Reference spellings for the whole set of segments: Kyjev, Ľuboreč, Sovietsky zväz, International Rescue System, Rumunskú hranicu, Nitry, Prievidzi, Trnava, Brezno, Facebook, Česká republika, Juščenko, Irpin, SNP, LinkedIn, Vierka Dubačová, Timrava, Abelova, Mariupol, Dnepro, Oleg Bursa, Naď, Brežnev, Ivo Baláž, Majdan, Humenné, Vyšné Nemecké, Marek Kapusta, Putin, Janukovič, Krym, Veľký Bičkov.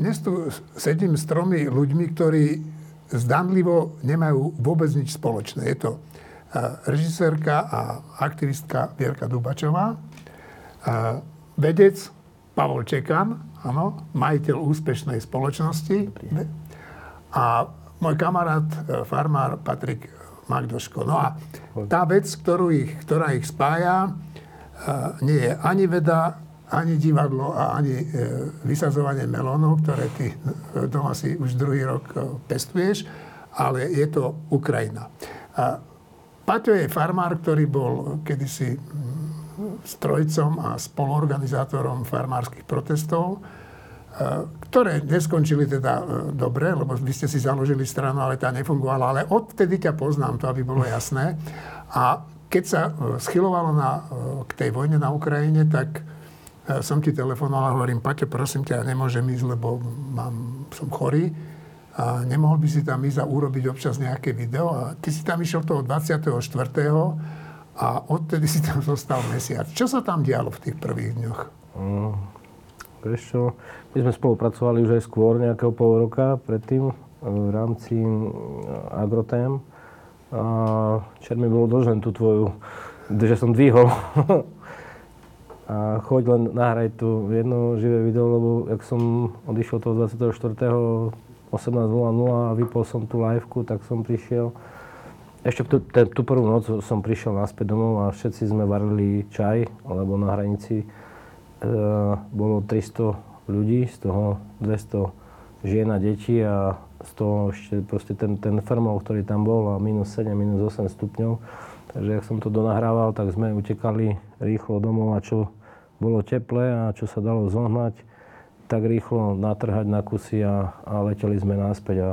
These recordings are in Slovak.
Dnes tu sedím s tromi ľuďmi, ktorí zdanlivo nemajú vôbec nič spoločné. Je to režisérka a aktivistka Vierka Dubačová, vedec Pavol Čekan, áno, majiteľ úspešnej spoločnosti. Dobrý. A môj kamarát, farmár Patrik Magdoško. No a tá vec, ktorá ich spája, nie je ani veda, ani divadlo a ani vysadzovanie melónov, ktoré ty doma si už druhý rok pestuješ, ale je to Ukrajina. Paťo je farmár, ktorý bol kedysi strojcom a spoluorganizátorom farmárskych protestov, ktoré neskončili teda dobre, lebo vy ste si založili stranu, ale tá nefungovala. Ale odtedy ťa poznám, to aby bolo jasné. A keď sa schylovalo k tej vojne na Ukrajine, tak som ti telefonoval a hovorím, Paťo, prosím ťa, nemôžem ísť, lebo som chorý. A nemohol by si tam ísť a urobiť občas nejaké video. A ty si tam išiel toho 24. a odtedy si tam zostal mesiac. Čo sa tam dialo v tých prvých dňoch? Vieš čo, my sme spolupracovali už aj skôr, nejakého pol roka predtým, v rámci Agrotem. A čer mi bolo dlžen tú tvoju, že som dvihol. A choď len nahraj tu jedno živé video, lebo jak som odišiel toho 24. 18.00 a vypol som tú liveku, tak som prišiel. Ešte tú prvú noc som prišiel naspäť domov a všetci sme varili čaj, lebo na hranici bolo 300 ľudí, z toho 200 žien a detí a z toho ešte proste ten fermov, ktorý tam bol, a -7, -8 stupňov. Takže ak som to donahrával, tak sme utekali rýchlo domov a čo bolo teplé a čo sa dalo zohnať, tak rýchlo natrhať na kusy a leteli sme naspäť a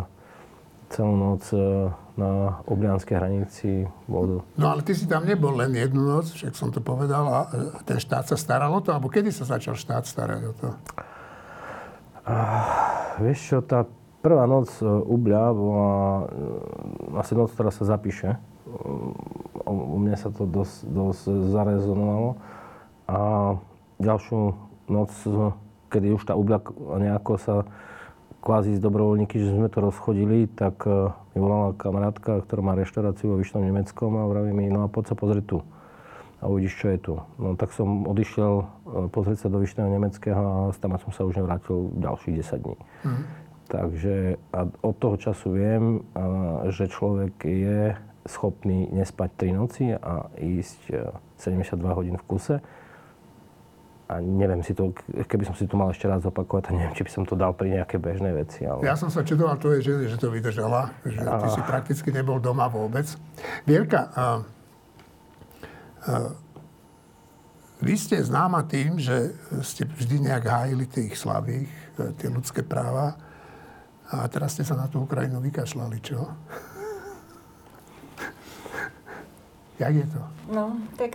celú noc na oblianskej hranici vodu. No ale ty si tam nebol len jednu noc, však som to povedal, a ten štát sa staral o to? Alebo kedy sa začal štát starať o to? Vieš čo, tá prvá noc Ublia bola asi noc, ktorá sa zapíše. U mňa sa to dosť zarezonovalo. A ďalšiu noc, kedy už tá Ublia nejako sa kvázi z dobrovoľníky, že sme to rozchodili, tak mi volala kamarátka, ktorá má reštauráciu vo Vyšnom Nemeckom, a vraví mi, no a poď sa pozrieť tu a uvidíš, čo je tu. No tak som odišiel pozrieť sa do Vyšného Nemeckého a tam som sa už nevrátil ďalších 10 dní. Mm. Takže a od toho času viem, že človek je schopný nespať 3 noci a ísť 72 hodín v kuse. A neviem si to, keby som si to mal ešte raz opakovať, a neviem, či by som to dal pri nejakej bežnej veci. Ale... Ja som sa čudoval tvojej žene, že to vydržala, že ty si prakticky nebol doma vôbec. Vierka, vy ste známa tým, že ste vždy nejak hájili tých slabých, tie ľudské práva, a teraz ste sa na tú Ukrajinu vykašľali, čo? Jak je to? No, tak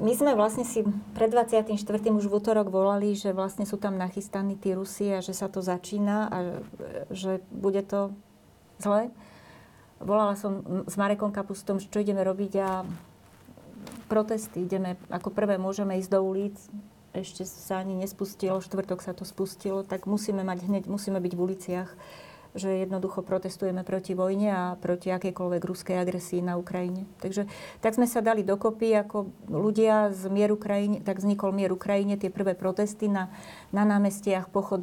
my sme vlastne si pred 24. už v utorok volali, že vlastne sú tam nachystaní tí Rusi a že sa to začína a že bude to zle. Volala som s Marekom Kapustom, čo ideme robiť, a protesty ideme, ako prvé môžeme ísť do ulic, ešte sa ani nespustilo, štvrtok sa to spustilo, tak musíme byť v uliciach, že jednoducho protestujeme proti vojne a proti akejkoľvek ruskej agresii na Ukrajine. Takže tak sme sa dali dokopy ako ľudia z Mier Ukrajine, tak vznikol Mier Ukrajine, tie prvé protesty na námestiach, pochod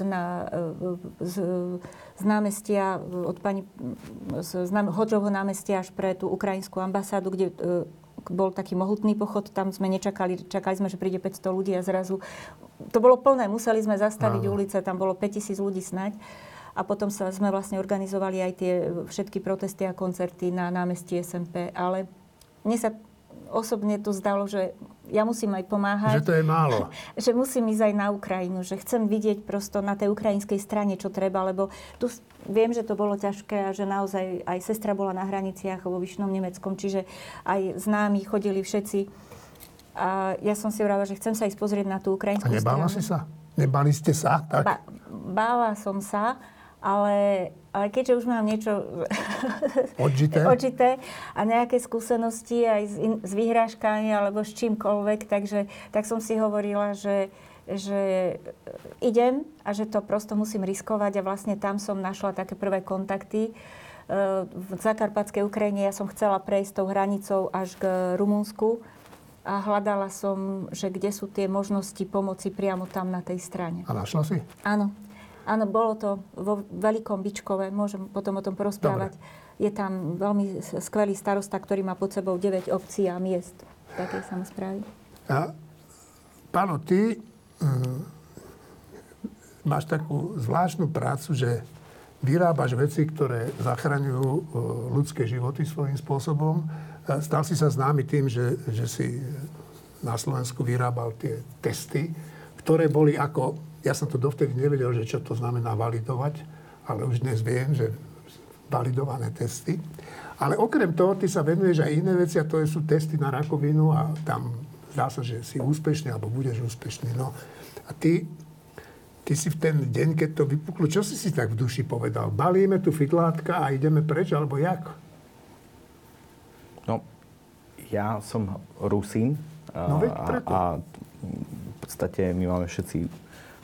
z námestia od pani Hodžovho námestia až pre tú ukrajinskú ambasádu, kde bol taký mohutný pochod, tam sme čakali sme, že príde 500 ľudí a zrazu to bolo plné, museli sme zastaviť ulice, tam bolo 5000 ľudí snáď. A potom sme vlastne organizovali aj tie všetky protesty a koncerty na námestí SNP. Ale mne sa osobne to zdalo, že ja musím aj pomáhať. Že to je málo. Že musím ísť aj na Ukrajinu. Že chcem vidieť prosto na tej ukrajinskej strane, čo treba. Lebo tu viem, že to bolo ťažké a že naozaj aj sestra bola na hraniciach vo Vyšnom Nemeckom. Čiže aj známi chodili všetci. A ja som si vravila, že chcem sa ísť pozrieť na tú ukrajinskú stranu. A nebála si sa? Nebali ste sa? Tak? Bála som sa. Ale keďže už mám niečo odžité a nejaké skúsenosti aj z vyhrážkami alebo s čímkoľvek, takže tak som si hovorila, že že idem a že to prosto musím riskovať a vlastne tam som našla také prvé kontakty. V Zakarpatskej Ukrajine ja som chcela prejsť tou hranicou až k Rumunsku a hľadala som, že kde sú tie možnosti pomoci priamo tam na tej strane. A našla si? Áno. Áno, bolo to vo Veľkom Bičkove, môžem potom o tom porozprávať. Dobre. Je tam veľmi skvelý starosta, ktorý má pod sebou 9 obcí a miest takej samosprávy. A Páno, ty máš takú zvláštnu prácu, že vyrábaš veci, ktoré zachraňujú ľudské životy svojím spôsobom. Stal si sa známy tým, že si na Slovensku vyrábal tie testy, ktoré boli ako... Ja som to dovtedy nevedel, že čo to znamená validovať, ale už dnes viem, že validované testy. Ale okrem toho, ty sa venuješ aj iné veci, a to sú testy na rakovinu a tam zdá sa, že si úspešný, alebo budeš úspešný. No. A ty si v ten deň, keď to vypuklo, čo si tak v duši povedal? Balíme tu fidlátka a ideme preč, alebo jak? No, ja som Rusín. No veď preto. A v podstate my máme všetci...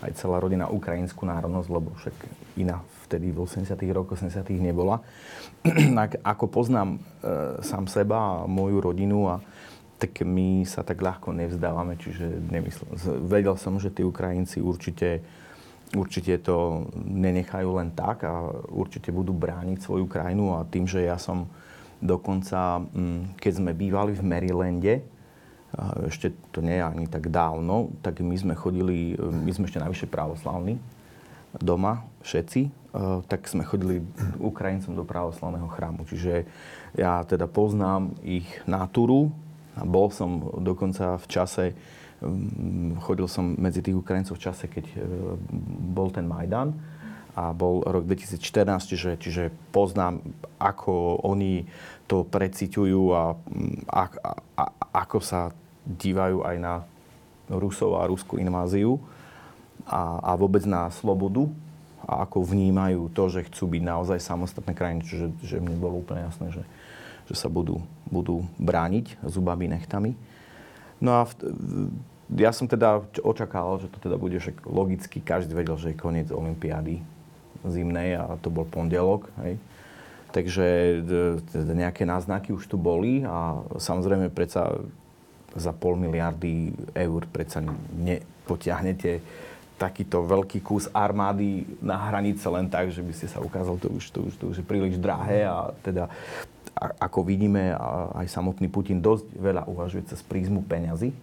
aj celá rodina ukrajinskú národnosť, lebo však iná vtedy v 80. rokoch, 80. nebola. Ako poznám sám seba a moju rodinu, a tak my sa tak ľahko nevzdávame, čiže nemyslel. Vedel som, že tí Ukrajinci určite to nenechajú len tak a určite budú brániť svoju krajinu. A tým, že ja som dokonca, keď sme bývali v Marylande, ešte to nie je ani tak dávno, tak my sme ešte navyše pravoslavní doma, všetci, tak sme chodili Ukrajincom do pravoslavného chrámu. Čiže ja teda poznám ich natúru a bol som dokonca v čase, chodil som medzi tých Ukrajincov v čase, keď bol ten Majdan a bol rok 2014, čiže poznám, ako oni to preciťujú a ako sa dívajú aj na Rusov a ruskú inváziu a vôbec na slobodu a ako vnímajú to, že chcú byť naozaj samostatné krajiny. Čiže mne bolo úplne jasné, že sa budú brániť zubami, nechtami. No a ja som teda očakával, že to teda bude logicky. Každý vedel, že je koniec olympiády zimnej a to bol pondelok, hej. Takže nejaké náznaky už tu boli a samozrejme predsa za 500 miliárd eur predsa nepotiahnete takýto veľký kus armády na hranice len tak, že by ste sa ukázali, to už je príliš drahé a teda ako vidíme aj samotný Putin dosť veľa uvažuje cez prízmu peňazí.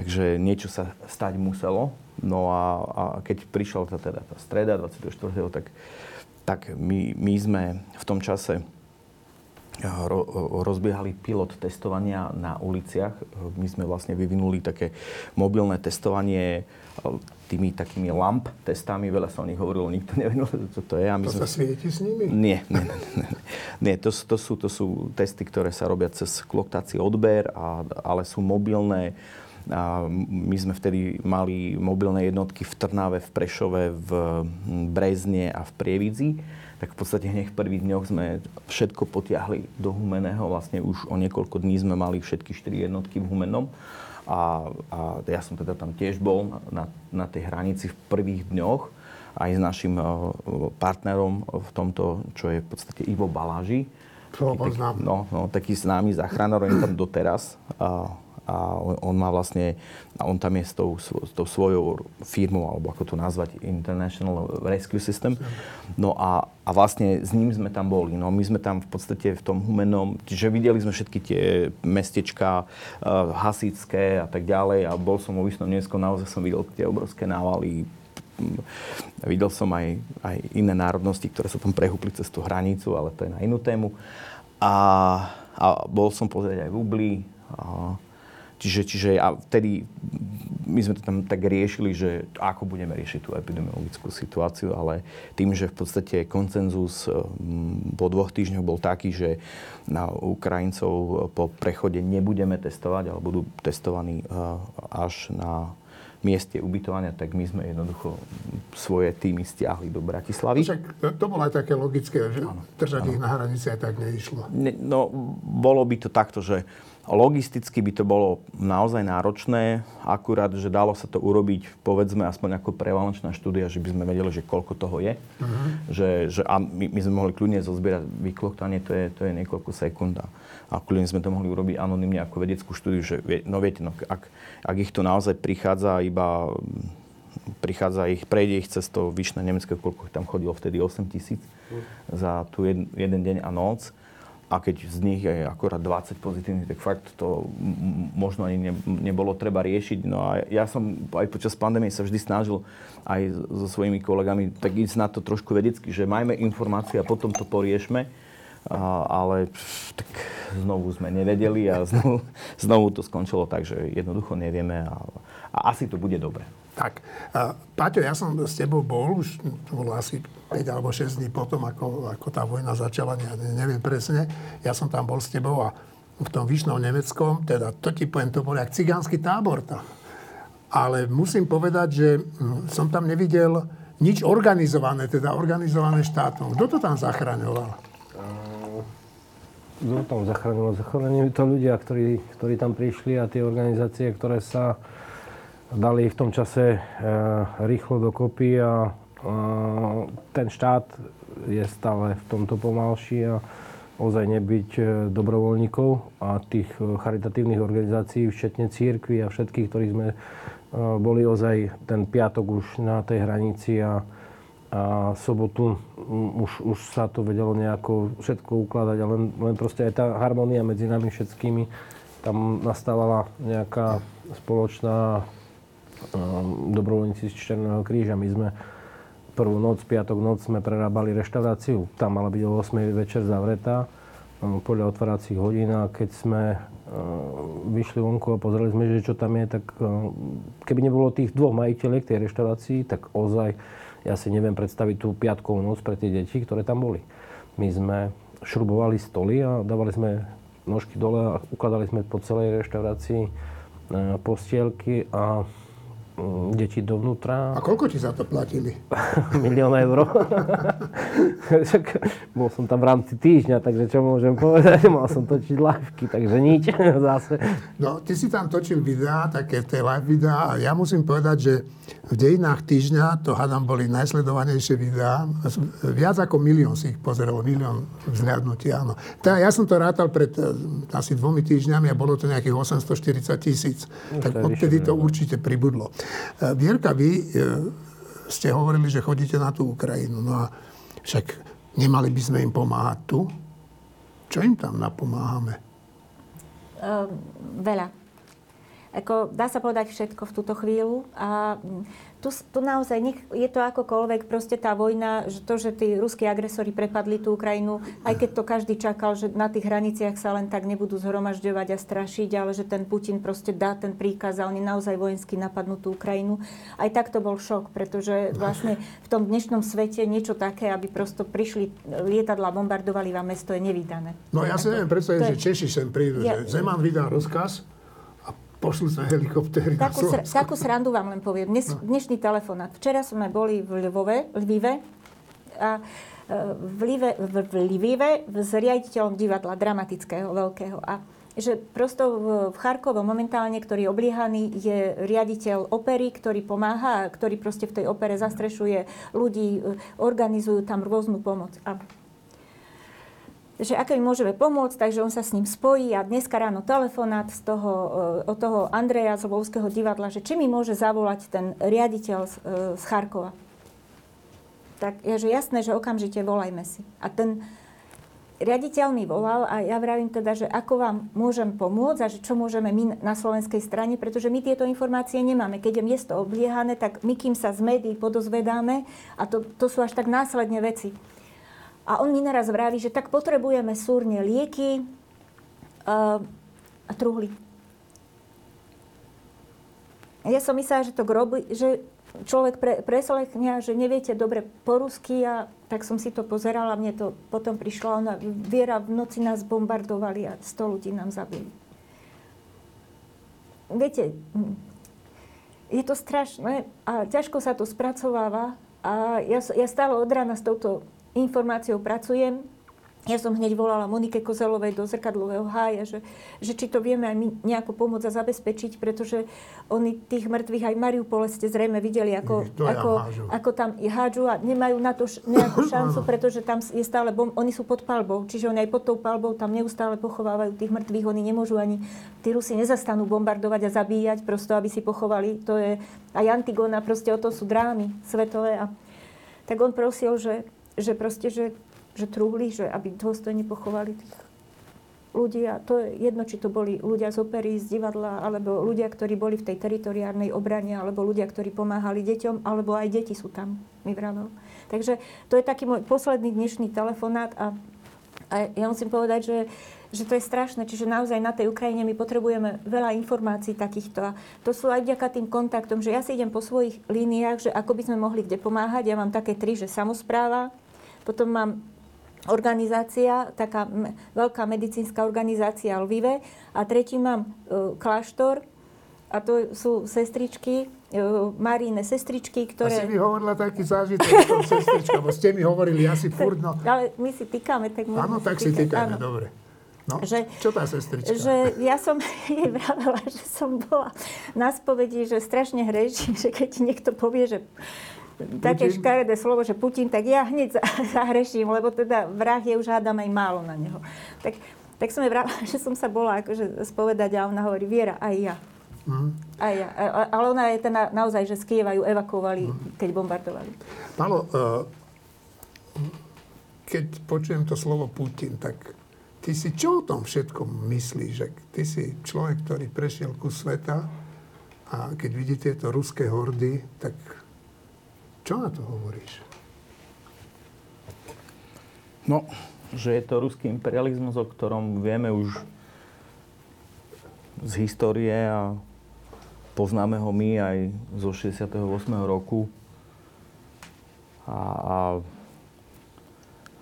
Takže niečo sa stať muselo. No a keď prišla tá streda 24. tak my sme v tom čase rozbiehali pilot testovania na uliciach. My sme vlastne vyvinuli také mobilné testovanie tými takými lamp testami. Veľa sa o nich hovorilo, nikto nevedel, čo to je. Sa svieti s nimi? Nie. Nie, to sú testy, ktoré sa robia cez kloktací odber, ale sú mobilné. A my sme vtedy mali mobilné jednotky v Trnave, v Prešove, v Brezne a v Prievidzi. Tak v podstate hneď v prvých dňoch sme všetko potiahli do Humenného. Vlastne už o niekoľko dní sme mali všetky 4 jednotky v Humennom. A ja som teda tam tiež bol na tej hranici v prvých dňoch aj s našim partnerom v tomto, čo je v podstate Ivo Baláži. Taký známy záchranár, on je tam doteraz. A on má vlastne, on tam je s tou svojou firmou, alebo ako to nazvať, International Rescue System. No a vlastne s ním sme tam boli. No my sme tam v podstate v tom Humennom, čiže videli sme všetky tie mestečka hasičské a tak ďalej. A bol som vo Vyšnom Nemeckom, naozaj som videl tie obrovské návaly. Videl som aj iné národnosti, ktoré sa tam prehúpli cez tú hranicu, ale to je na inú tému. A bol som pozrieť aj v Ublii. Čiže a vtedy my sme to tam tak riešili, že ako budeme riešiť tú epidemiologickú situáciu, ale tým, že v podstate konsenzus po 2 týždňoch bol taký, že na Ukrajincov po prechode nebudeme testovať, ale budú testovaní až na mieste ubytovania, tak my sme jednoducho svoje týmy stiahli do Bratislavy. Však to bolo aj také logické, že držať ich na hranici aj tak neišlo. No, bolo by to takto, že Logisticky by to bolo naozaj náročné, akurát, že dalo sa to urobiť, povedzme, aspoň ako prevalenčná štúdia, že by sme vedeli, že koľko toho je. Uh-huh. A my sme mohli kľudne zozbierať vykloktanie, to je niekoľko sekúnd. A kľudne sme to mohli urobiť anonymne ako vedeckú štúdiu, že ak ich to naozaj prejde ich cez to Vyšné Nemecké, koľko tam chodilo vtedy 8 000 za tú jeden deň a noc. A keď z nich je akorát 20 pozitívnych, tak fakt to možno ani nebolo treba riešiť. No a ja som aj počas pandémie sa vždy snažil aj so svojimi kolegami tak ísť na to trošku vedecky, že majme informácie a potom to poriešme. Tak znovu sme nevedeli a znovu to skončilo tak, že jednoducho nevieme a asi to bude dobre. Tak, Paťo, ja som s tebou bol už asi 5 alebo 6 dní potom, ako tá vojna začala, neviem presne. Ja som tam bol s tebou a v tom Vyšnom Nemeckom, teda to ti poviem, to bol jak cigánsky tábor tam. Ale musím povedať, že som tam nevidel nič organizované štátom. Kto to tam zachraňoval? Kto tam zachránil? Zachránili to ľudia, ktorí tam prišli a tie organizácie, ktoré sa dali v tom čase rýchlo dokopy a ten štát je stále v tomto pomalší a ozaj nebyť dobrovoľníkov a tých charitatívnych organizácií, všetne cirkvi a všetkých, ktorí sme boli ozaj ten piatok už na tej hranici a sobotu už sa to vedelo nejako všetko ukladať, ale len proste aj tá harmónia medzi nami všetkými tam nastávala nejaká spoločná. Dobrovoľníci z Červeného kríža, my sme prvú noc, piatok noc sme prerábali reštauráciu, tam mala byť o 8:00 večer zavretá podľa otváracích hodín a keď sme vyšli vonku a pozreli sme, že čo tam je, tak keby nebolo tých dvoch majiteľiek tej reštaurácii, tak ozaj ja si neviem predstaviť tú piatkovú noc pre tie deti, ktoré tam boli. My sme šrubovali stoly a dávali sme nožky dole a ukladali sme po celej reštaurácii postielky a deti dovnútra. A koľko ti za to platili? 1 000 000 eur. Bol som tam v rámci týždňa, takže čo môžem povedať? Mal som točiť liveky, takže nič zase. No, ty si tam točil videá, také tie live videá a ja musím povedať, že v dejinách týždňa to hádam boli najsledovanejšie videá. Viac ako 1 000 000 si ich pozeralo, 1 000 000 vzhľadnutí, áno. Ja som to rátal pred asi 2 týždňami a bolo to nejakých 840 000. No, tak odtedy to určite pribudlo. Vierka, vy ste hovorili, že chodíte na tú Ukrajinu. No a však nemali by sme im pomáhať tu? Čo im tam napomáhame? Veľa. Dá sa povedať všetko v túto chvíľu. A tu naozaj je to akokoľvek, proste tá vojna, že to, že tí ruskí agresori prepadli tú Ukrajinu, aj keď to každý čakal, že na tých hraniciach sa len tak nebudú zhromažďovať a strašiť, ale že ten Putin proste dá ten príkaz a oni naozaj vojensky napadnú tú Ukrajinu. Aj tak to bol šok, pretože vlastne v tom dnešnom svete niečo také, aby prosto prišli lietadlá, bombardovali vám mesto, je nevydané. No ja si neviem predstaviť, že Češi sem prídu, že Zeman vydá rozkaz. Pošli sme helikoptéry na Slovensku. Takú srandu vám len poviem. Dnešný telefonát. Včera sme boli v Lvive a s riaditeľom divadla dramatického veľkého. A že prosto v Charkove momentálne, ktorý je obliehaný, je riaditeľ opery, ktorý pomáha, ktorý proste v tej opere zastrešuje ľudí, organizujú tam rôznu pomoc. A že ako im môžeme pomôcť, takže on sa s ním spojí a dneska ráno telefonát od toho Andreja z Lvovského divadla, že či mi môže zavolať ten riaditeľ z Charkova. Tak je, že jasné, že okamžite volajme si. A ten riaditeľ mi volal a ja vravím teda, že ako vám môžem pomôcť a že čo môžeme my na slovenskej strane, pretože my tieto informácie nemáme. Keď je miesto obliehané, tak my kým sa z médií podozvedáme a to sú až tak následne veci. A on mi naraz vraví, že tak potrebujeme súrne lieky a truhly. Ja som myslela, že to robí, že človek preslechňa, že neviete dobre po rusky a tak som si to pozerala, mne to potom prišlo a ona, Viera, v noci nás bombardovali a 100 ľudí nám zabili. Viete, je to strašné a ťažko sa to spracováva a ja stále od rána s touto informáciou pracujem Ja som hneď volala Monike Kozelovej do Zrkadlového hája, že či to vieme aj my nejako pomôcť a zabezpečiť, pretože oni tých mŕtvych aj v Mariupole ste zrejme videli, ako tam hádžu a nemajú na to nejakú šancu, pretože tam je stále oni sú pod palbou, čiže oni aj pod tou palbou tam neustále pochovávajú tých mŕtvych, oni nemôžu ani, tí Rusi nezastanú bombardovať a zabíjať, prosto aby si pochovali, to je aj Antigona, proste o to sú drámy svetové a tak on prosil, že trúhli, že aby dôstojne pochovali tých ľudí. A to je jedno, či to boli ľudia z opery, z divadla, alebo ľudia, ktorí boli v tej teritoriárnej obrane, alebo ľudia, ktorí pomáhali deťom, alebo aj deti sú tam, mi vravel. Takže to je taký môj posledný dnešný telefonát a ja musím povedať, že to je strašné. Čiže naozaj na tej Ukrajine my potrebujeme veľa informácií takýchto. A to sú aj vďaka tým kontaktom, že ja si idem po svojich líniách, že ako by sme mohli kde pomáhať. Ja mám také tri, že samospráva, potom mám organizácia, taká veľká medicínska organizácia Lvive a tretí mám kláštor a to sú sestričky, Maríne sestričky, ktoré... Asi mi hovorila taký zážitek o tom sestrička, bo ste mi hovorili asi furt, no... Ale my si týkame, tak môžeme... Áno, tak si týkame, dobre. No, že, čo tá sestrička? Že ja som jej vravela, že som bola na spovedi, že strašne hreším, že keď niekto povie, že... Putin. Také škaredé slovo, že Putin, tak ja hneď zahreším, lebo teda vrah je už hádam aj málo na neho. Tak som jej vravila, že som sa bola akože spovedať a ona hovorí, Viera, aj ja. Aj ja. Ale ona je teda naozaj, že z Kyjeva ju evakuovali, keď bombardovali. Pálo, keď počujem to slovo Putin, tak ty si čo o tom všetkom myslíš? Ty si človek, ktorý prešiel kus sveta a keď vidíte tieto ruské hordy, tak... Čo na to hovoríš? No, že je to ruský imperializmus, o ktorom vieme už z histórie a poznáme ho my aj zo 68. roku. A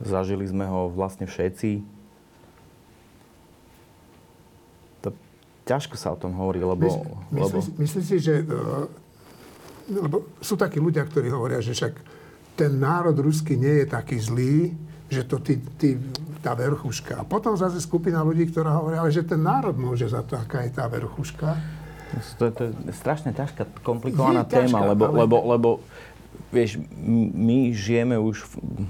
zažili sme ho vlastne všetci. To ťažko sa o tom hovorí, lebo... Myslíš si, že... Lebo sú takí ľudia, ktorí hovoria, že však ten národ ruský nie je taký zlý, že to tá verchuška. A potom zase skupina ľudí, ktorá hovoria, ale že ten národ môže za to, aká je tá verchuška. To je strašne ťažká, komplikovaná téma, lebo vieš, my žijeme už v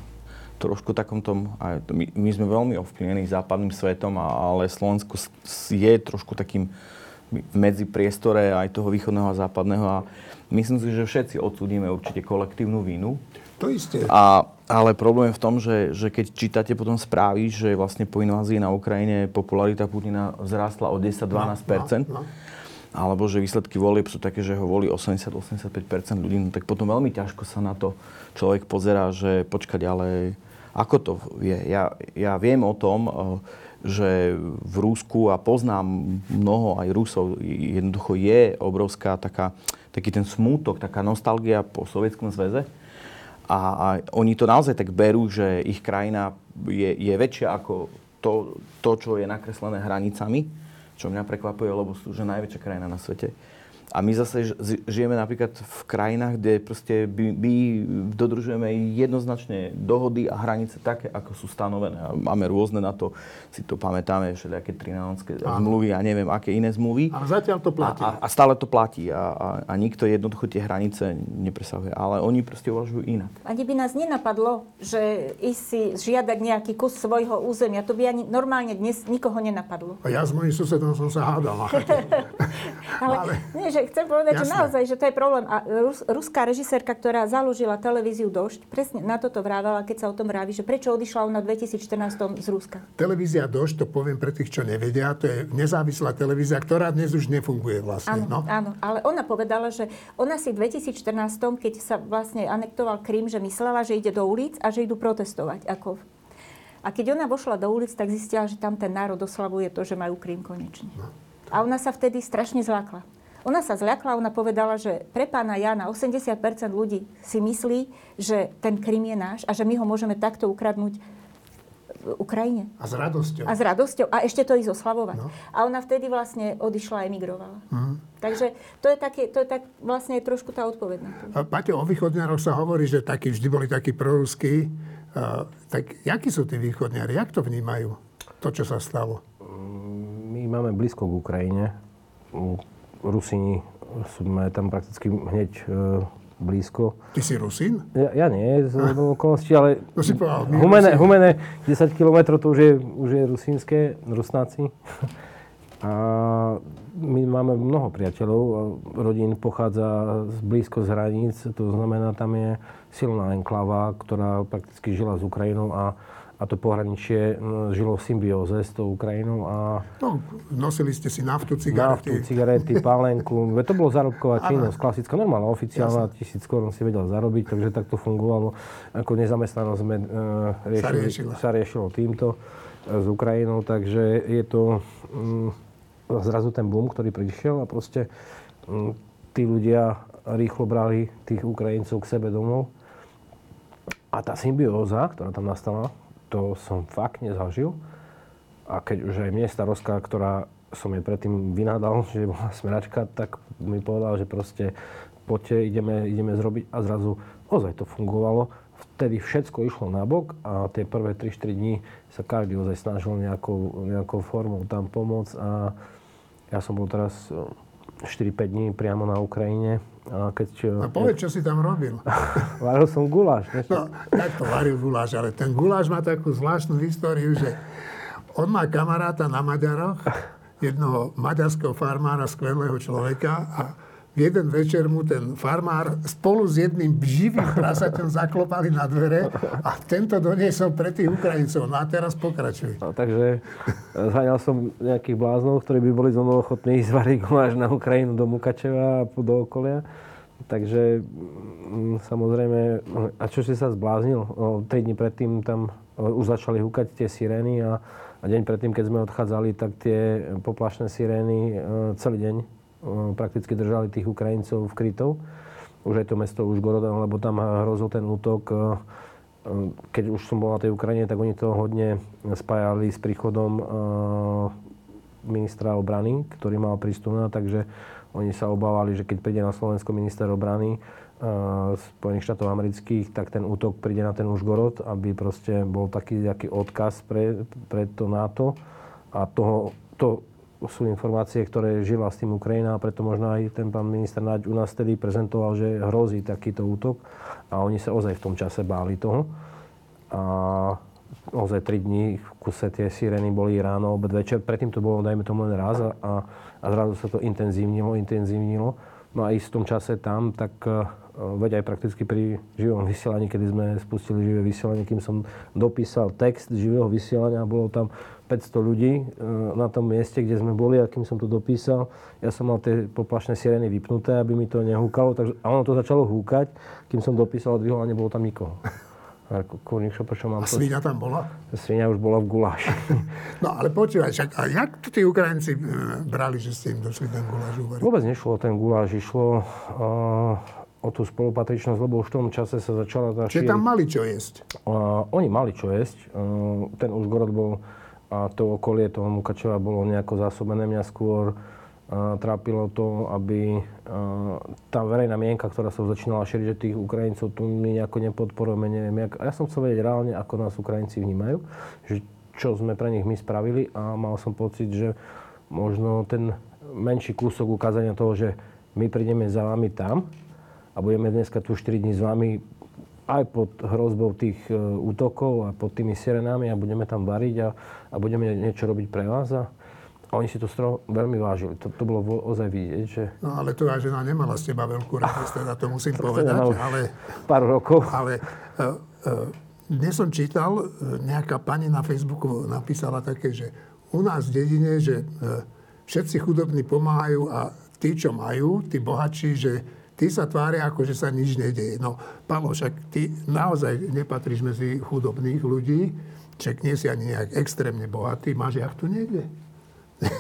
trošku takom tom, my sme veľmi ovplyvnení západným svetom, ale Slovensko je trošku takým v medzipriestore aj toho východného a západného a myslím si, že všetci odsúdime určite kolektívnu vinu. To isté. Ale problém je v tom, že keď čítate potom správy, že vlastne po invázii na Ukrajine popularita Putina vzrástla o 10-12%, alebo že výsledky volieb sú také, že ho volí 80-85% ľudí, no tak potom veľmi ťažko sa na to človek pozerá, že počkať, ale ako to je? Ja viem o tom, že v Rusku, a poznám mnoho aj Rusov, jednoducho je obrovská taký ten smútok, taká nostalgia po Sovietskom zväze. A oni to naozaj tak berú, že ich krajina je väčšia ako to, čo je nakreslené hranicami, čo mňa prekvapuje, lebo sú že najväčšia krajina na svete. A my zase žijeme napríklad v krajinách, kde proste my dodržujeme jednoznačne dohody a hranice také, ako sú stanovené. A máme rôzne na to, si to pamätáme, všelijaké trinánske zmluvy a neviem, aké iné zmluvy. A zatiaľ to platí. A stále to platí. A nikto jednoducho tie hranice nepresahuje. Ale oni proste uvažujú inak. Ani by nás nenapadlo, že ísť si žiadať nejaký kus svojho územia. To by ani normálne dnes nikoho nenapadlo. A ja s mojím susedom som sa hádal. Ale... Že chcem povedať, jasné, že naozaj, že to je problém. A ruská režisérka, ktorá založila televíziu Došť, presne na toto vrávala, keď sa o tom vraví, že prečo odišla ona v 2014 z Ruska. Televízia Došť, to poviem pre tých, čo nevedia, to je nezávislá televízia, ktorá dnes už nefunguje vlastne. Áno, no? Áno, ale ona povedala, že ona si v 2014, keď sa vlastne anektoval Krym, že myslela, že ide do ulic a že idú protestovať. A keď ona vošla do ulic, tak zistila, že tam ten národ oslavuje to, že majú Krym konečne. No, a ona sa vtedy strašne zlákla. Ona sa zľakla, ona povedala, že pre pána Jana 80% ľudí si myslí, že ten Krym je náš a že my ho môžeme takto ukradnúť Ukrajine. A s radosťou. A ešte to ísť oslavovať. No. A ona vtedy vlastne odišla a emigrovala. Takže to je vlastne trošku tá odpovedná. Paťo, o východňaroch sa hovorí, že takí vždy boli takí proruskí. Tak jakí sú tí východňari? Jak to vnímajú? To, čo sa stalo? My máme blízko k Ukrajine. Rusíni sme tam prakticky hneď blízko. Ty si Rusín? Ja nie, z okolností, ale Humenné 10 km to už je rusínske, rusnáci. A my máme mnoho priateľov, rodín pochádza blízko z hraníc, to znamená, tam je silná enklava, ktorá prakticky žila s Ukrajinou a to pohraničie žilo v symbióze s tou Ukrajinou. Nosili ste si naftu, cigarety, pálenku, to bolo zárobková činnosť, klasická, normálna, oficiálna, 1000 korún si vedel zarobiť, takže tak to fungovalo. Ako nezamestnanosť sme sa riešilo týmto s Ukrajinou, takže je to zrazu ten boom, ktorý prišiel a proste tí ľudia rýchlo brali tých Ukrajincov k sebe domov. A tá symbióza, ktorá tam nastala, to som fakt nezažil. A keď už aj mne starostka, ktorá som jej predtým vynádal, že bola smeračka, tak mi povedala, že proste poďte, ideme zrobiť. A zrazu ozaj to fungovalo. Vtedy všetko išlo nabok a tie prvé 3-4 dní sa každý ozaj snažil nejakou formou tam pomôcť. A ja som bol teraz 4-5 dní priamo na Ukrajine. A povedz, čo si tam robil. Varil som guláš. No, takto varil guláš, ale ten guláš má takú zvláštnu históriu, že on má kamaráta na Maďaroch, jednoho maďarského farmára, skvelého človeka a v jeden večer mu ten farmár spolu s jedným živým prasaťom zaklopali na dvere a tento doniesol pre tých Ukrajincov. No a teraz pokračuj. No, takže zháňal som nejakých bláznov, ktorí by boli zo mnou ochotní ísť variť guláš na Ukrajinu do Mukačeva a do okolia. Takže samozrejme, a čo si sa zbláznil? 3 dní predtým tam už začali húkať tie sirény a deň predtým, keď sme odchádzali, tak tie poplašné sirény celý deň prakticky držali tých Ukrajincov vkrytov. Už aj to mesto Užhorod, lebo tam hrozil ten útok. Keď už som bol na tej Ukrajine, tak oni to hodne spájali s príchodom ministra obrany, ktorý mal prístup, takže oni sa obávali, že keď príde na Slovensko minister obrany Spojených štátov amerických, tak ten útok príde na ten Užhorod, aby proste bol taký nejaký odkaz pre to NATO. A to sú informácie, ktoré žila s tým Ukrajina a preto možno aj ten pán minister Naď u nás tedy prezentoval, že hrozí takýto útok a oni sa ozaj v tom čase báli toho. A ozaj 3 dní v kuse tie sireny boli ráno, obed, večer. Predtým to bolo, dajme tomu len raz a zrazu sa to intenzívnilo. No a ísť v tom čase tam, tak veď aj prakticky pri živom vysielaní, kedy sme spustili živé vysielanie, kým som dopísal text živého vysielania, bolo tam 500 ľudí na tom mieste, kde sme boli a kým som to dopísal, ja som mal tie poplašné sirény vypnuté, aby mi to nehúkalo, takže a ono to začalo húkať, kým som dopísal a dvihol a nebolo tam nikoho. A svinia tam bola? Svinia už bola v guláši. No ale počúvaj, však, a jak to tí Ukrajinci brali, že ste im došli ten guláš uvariť? Vôbec nešlo o ten guláš, išlo o tú spolupatričnosť, lebo už v tom čase sa začala tá šíriť. Čiže tam mali čo jesť? Oni mali čo jesť. Ten Užhorod bol a to okolie toho Mukačeva bolo nejako zásobené. Mňa skôr trápilo to, aby tá verejná mienka, ktorá sa začínala šíriť, že tých Ukrajincov tu my nejako nepodporujeme, neviem. Ja som chcel vedieť reálne, ako nás Ukrajinci vnímajú, že čo sme pre nich my spravili a mal som pocit, že možno ten menší kúsok ukázania toho, že my prídeme za vami tam a budeme dneska tu 4 dní s vami aj pod hrozbou tých útokov a pod tými sirenami a budeme tam variť a budeme niečo robiť pre vás. A oni si to veľmi vážili. To bolo ozaj vidieť, že... No ale tvoja žena nemala z teba veľkú radosť, teda to musím povedať, ale... Pár rokov. Ale dnes som čítal, nejaká pani na Facebooku napísala také, že u nás v dedine, že všetci chudobní pomáhajú a tí, čo majú, tí bohatší, že ty sa tvária, ako že sa nič nedeje. No, Palo, však ty naozaj nepatríš medzi chudobných ľudí, však nie si ani nejak extrémne bohatý, máš jachtu niekde.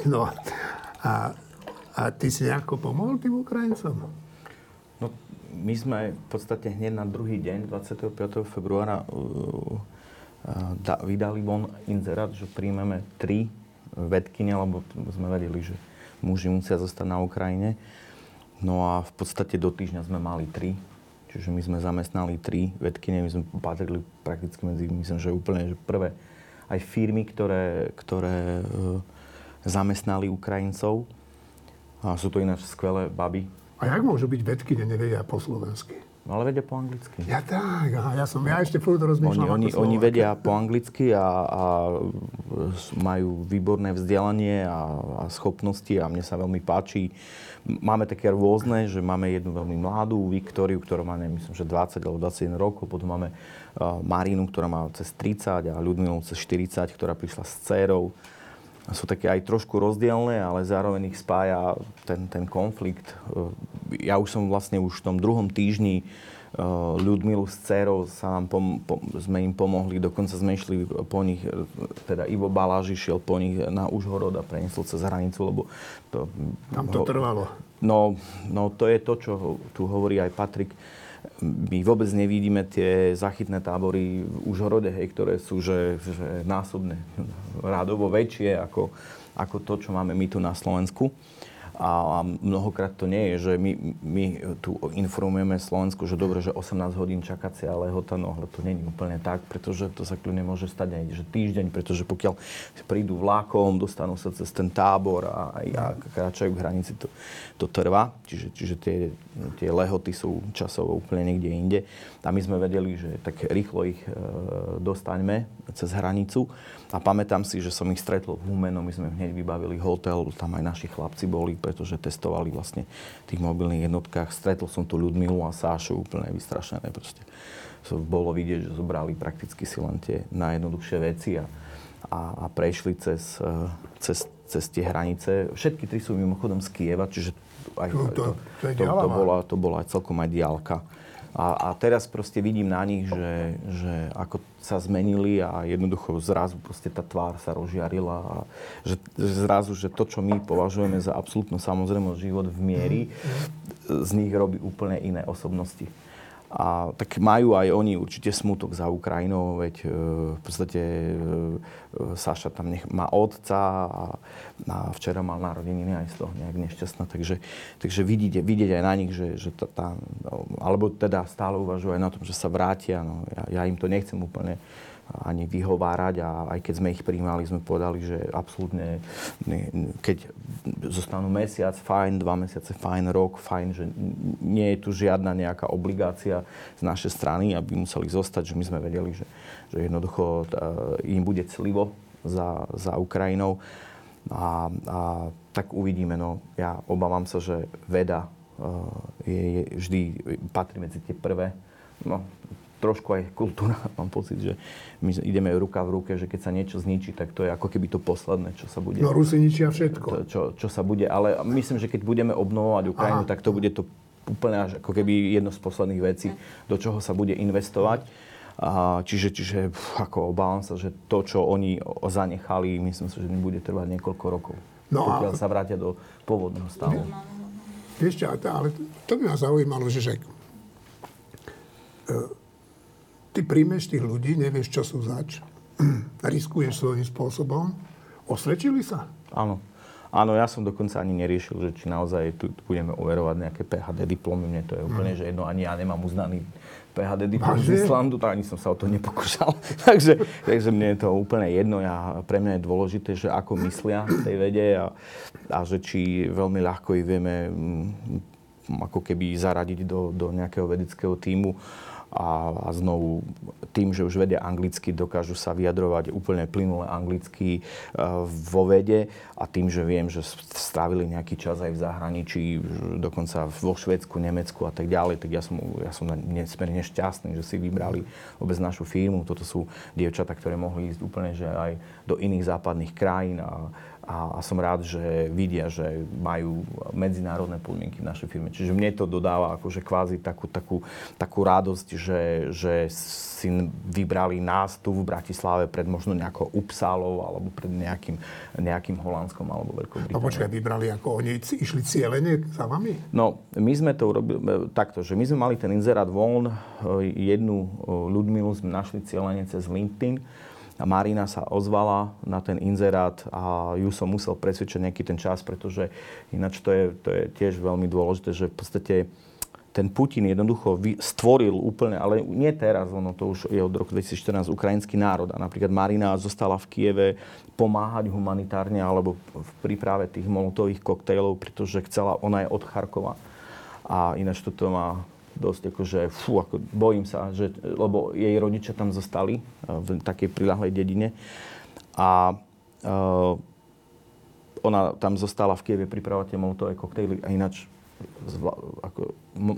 No, a ty si nejako pomohol tým Ukrajincom? No, my sme v podstate hneď na druhý deň, 25. februára, vydali von inzerát, že príjmeme 3 vedkyne, lebo sme vedeli, že muži musia zostať na Ukrajine. No a v podstate do týždňa sme mali 3, čo Čiže my sme zamestnali 3 vedkyne, my sme patrili prakticky medzi, myslím, že úplne že prvé aj firmy, ktoré zamestnali Ukrajincov. A sú to ináč skvelé baby. A jak môžu byť vedkyne, nevedia po slovensky? No, ale vedia po anglicky. Ja tak, aha, ja ešte furt rozmýšľam. Oni vedia po anglicky a majú výborné vzdelanie a schopnosti a mne sa veľmi páči. Máme také rôzne, že máme jednu veľmi mladú, Viktóriu, ktorá má, myslím, že 20 alebo 21 rokov. Potom máme Marinu, ktorá má cez 30 a Ľudmilu cez 40, ktorá prišla s dcérou. Sú také aj trošku rozdielne, ale zároveň ich spája ten konflikt. Ja už som vlastne už v tom 2. týždni Ľudmilu s dcerou sme im pomohli, dokonca sme išli po nich, teda Ivo Baláž išiel po nich na Užhorod a preniesol cez hranicu, lebo to... Tam to trvalo. No to je to, čo tu hovorí aj Patrik. My vôbec nevidíme tie zachytné tábory v Užhorode, hej, ktoré sú že násobne rádovo väčšie ako to, čo máme my tu na Slovensku. A mnohokrát to nie je, že my tu informujeme Slovensku, že dobre, že 18 hodín čakacia lehota, no ale to nie je úplne tak, pretože to sa kľudne môže stať aj že týždeň, pretože pokiaľ prídu vlákom, dostanú sa cez ten tábor a kráčajú k hranici, to trvá. Čiže tie lehoty sú časovo úplne niekde inde. A my sme vedeli, že tak rýchlo ich dostaňme cez hranicu. A pamätám si, že som ich stretol v Humeno, my sme hneď vybavili hotel, tam aj naši chlapci boli, pretože testovali vlastne v tých mobilných jednotkách. Stretol som tu Ľudmilu a Sášu, úplne vystrašené proste. Bolo vidieť, že zobrali prakticky si len tie najjednoduchšie veci a prešli cez tie hranice. Všetky tri sú mimochodom z Kyjeva, čiže aj to bola aj celkom aj diaľka. A teraz proste vidím na nich, že ako sa zmenili a jednoducho zrazu proste tá tvár sa rozžiarila a že zrazu, že to, čo my považujeme za absolútnu samozrejmosť život v mieri, z nich robí úplne iné osobnosti. A tak majú aj oni určite smutok za Ukrajinou, veď v podstate Saša tam má otca a včera mal narodeniny aj z toho nejak nešťastná, takže vidieť aj na nich, že tá, alebo teda stále uvažujú aj na tom, že sa vrátia, no ja im to nechcem úplne ani vyhovárať a aj keď sme ich prijímali, sme povedali, že absolútne, keď zostanú mesiac, fajn, 2 mesiace, fajn, rok, fajn, že nie je tu žiadna nejaká obligácia z našej strany, aby museli zostať, že my sme vedeli, že jednoducho im bude clivo za Ukrajinou a tak uvidíme, no ja obávam sa, že veda je vždy, patrí medzi tie prvé, no trošku aj kultúra, mám pocit, že my ideme ruka v ruke, že keď sa niečo zničí, tak to je ako keby to posledné, čo sa bude... No Rusi ničia všetko. Čo sa bude, ale myslím, že keď budeme obnovovať Ukrajinu, tak to bude to úplne až ako keby jedno z posledných vecí, do čoho sa bude investovať. Čiže obávam sa, že to, čo oni zanechali, myslím si, že nebude trvať niekoľko rokov. No pokiaľ sa vrátia do pôvodného stavu. Vieš čo, ale to by ma zaujímalo, že ty príjmeš tých ľudí, nevieš, čo sú zač. Riskuješ svojím spôsobom. Osvedčili sa? Áno. Áno, ja som dokonca ani neriešil, že či naozaj tu budeme overovať nejaké PhD diplomy. Mne to je úplne, že jedno, ani ja nemám uznaný PhD diplom z Islandu, tak ani som sa o to nepokúšal. takže mne je to úplne jedno. Pre mňa je dôležité, že ako myslia v tej vede a že či veľmi ľahko ich vieme ako keby zaradiť do nejakého vedeckého tímu. A znovu, tým, že už vedia anglicky, dokážu sa vyjadrovať úplne plynule anglicky vo vede a tým, že viem, že strávili nejaký čas aj v zahraničí, dokonca vo Švédsku, Nemecku a tak ďalej, tak ja som nesmierne šťastný, že si vybrali vôbec našu firmu. Toto sú dievčatá, ktoré mohli ísť úplne že aj do iných západných krajín a som rád, že vidia, že majú medzinárodné podmienky v našej firme. Čiže mne to dodáva akože kvázi takú radosť, že si vybrali nás tu v Bratislave pred možno nejakou Upsalou alebo pred nejakým Holandskom alebo Veľkou Britániou. No počkaj, vybrali ako oni išli cieľene za vami? No, my sme to urobili takto, že my sme mali ten inzerát von, jednu Ľudmilu sme našli cieľene cez LinkedIn. A Marina sa ozvala na ten inzerát a ju som musel presvedčiť nejaký ten čas, pretože ináč to je tiež veľmi dôležité, že v podstate ten Putin jednoducho stvoril úplne, ale nie teraz, ono to už je od roku 2014, ukrajinský národ. A napríklad Marina zostala v Kyjeve pomáhať humanitárne alebo v príprave tých molotových koktejlov, pretože chcela, ona je od Charkova. A ináč toto má dosť akože, bojím sa, že, lebo jej rodičia tam zostali v takej priľahlej dedine. A ona tam zostala v Kyjeve pripravovať tie molotové koktejly a ináč ako,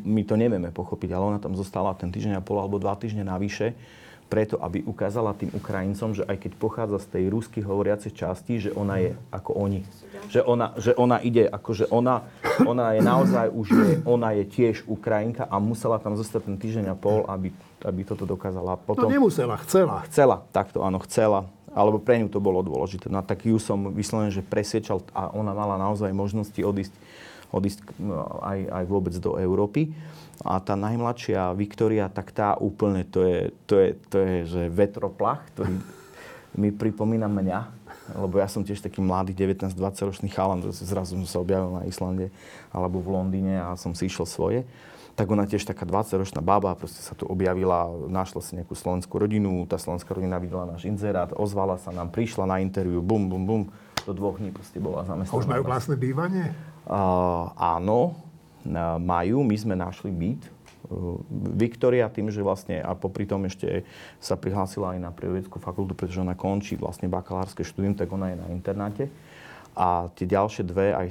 my to nevieme pochopiť, ale ona tam zostala ten týždeň a pol alebo 2 týždne navyše, preto aby ukázala tým Ukrajincom, že aj keď pochádza z tej rusky hovoriacej časti, že ona je ako oni. Že ona ide, akože ona je naozaj už je, ona je tiež Ukrajinka a musela tam zostať ten týždeň a pol, aby toto dokázala. Potom, no nemusela, chcela. Chcela, takto áno, chcela. Alebo pre ňu to bolo dôležité. No tak ju som vyslovene, že presviečal a ona mala naozaj možnosti odísť aj vôbec do Európy. A tá najmladšia Viktória, tak tá úplne, to je že vetroplach, ktorý mi pripomína mňa. Lebo ja som tiež taký mladý, 19-20 ročný chalan, zrazu som sa objavil na Islande alebo v Londýne a som si išiel svoje. Tak ona tiež taká 20-ročná baba, proste sa tu objavila, našla si nejakú slovenskú rodinu, tá slovenská rodina videla náš inzerát, ozvala sa nám, prišla na interviu, bum, bum, bum, do 2 dní proste bola zamestnaná. Už majú vlastné bývanie? Áno, majú, my sme našli byt. Viktória tým, že vlastne, a popri tom ešte sa prihlásila aj na prírodovedeckú fakultu, pretože ona končí vlastne bakalárske štúdium, tak ona je na internáte. A tie ďalšie dve, aj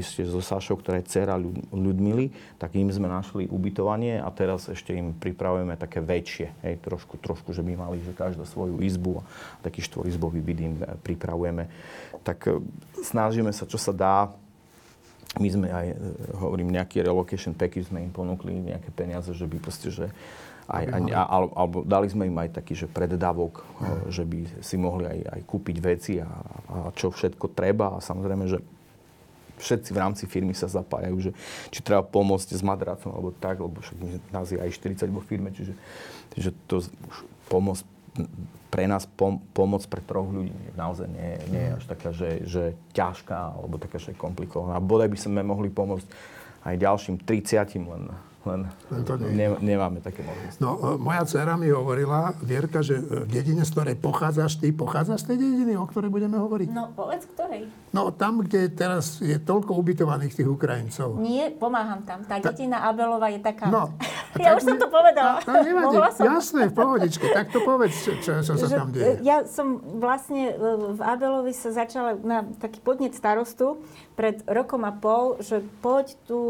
ešte so Sašou, ktorá je dcera Ľudmily, tak im sme našli ubytovanie a teraz ešte im pripravujeme také väčšie. Hej, trošku, že by mali že každá svoju izbu a taký 4-izbový byt im pripravujeme. Tak snažíme sa, čo sa dá. My sme aj, hovorím, nejaký relocation package sme im ponúkli, nejaké peniaze, že by proste, že alebo dali sme im aj taký, že preddavok, že by si mohli aj kúpiť veci a čo všetko treba. A samozrejme, že všetci v rámci firmy sa zapájajú, že či treba pomôcť s madracom alebo tak, lebo nás je aj 40 vo firme, čiže to už pomoc pre nás, pomoc pre 3 ľudí naozaj nie je až taká, že ťažká alebo taká, že komplikovaná. Bodaj by sme mohli pomôcť aj ďalším 30, len to nemáme také možnosti. No, moja dcera mi hovorila, Vierka, že v dedine, z ktorej pochádzaš ty, pochádzaš z tej dediny, o ktorej budeme hovoriť? No, povedz, ktorej? No, tam, kde teraz je toľko ubytovaných tých Ukrajincov. Nie, pomáham tam. Tá dedina Abelova je taká. No. Ja už som to povedala. No, nevadí, jasné, v pohodičke. Tak to povedz, čo sa tam deje. Ja som vlastne v Abelovi sa začala na taký podnet starostu pred rokom a pol, že poď tu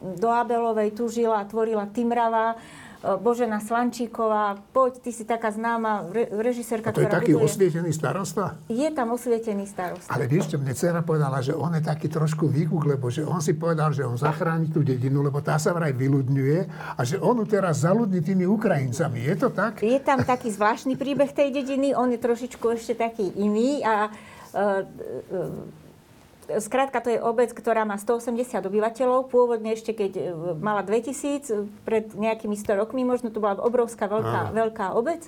do Abelovej, tu žila a tvorila Timrava, Božena Slančíková, poď, ty si taká známa režisérka, ktorá... A to je taký osvietený starosta? Je tam osvietený starosta. Ale vieš, čo mne dcera povedala, že on je taký trošku výkuk, lebo že on si povedal, že on zachráni tú dedinu, lebo tá sa vraj vyľudňuje a že on teraz zaľudní tými Ukrajincami. Je to tak? Je tam taký zvláštny príbeh tej dediny, on je trošičku ešte taký iný a... Skrátka, to je obec, ktorá má 180 obyvateľov. Pôvodne ešte, keď mala 2000, pred nejakými 100 rokmi možno, to bola obrovská, veľká obec.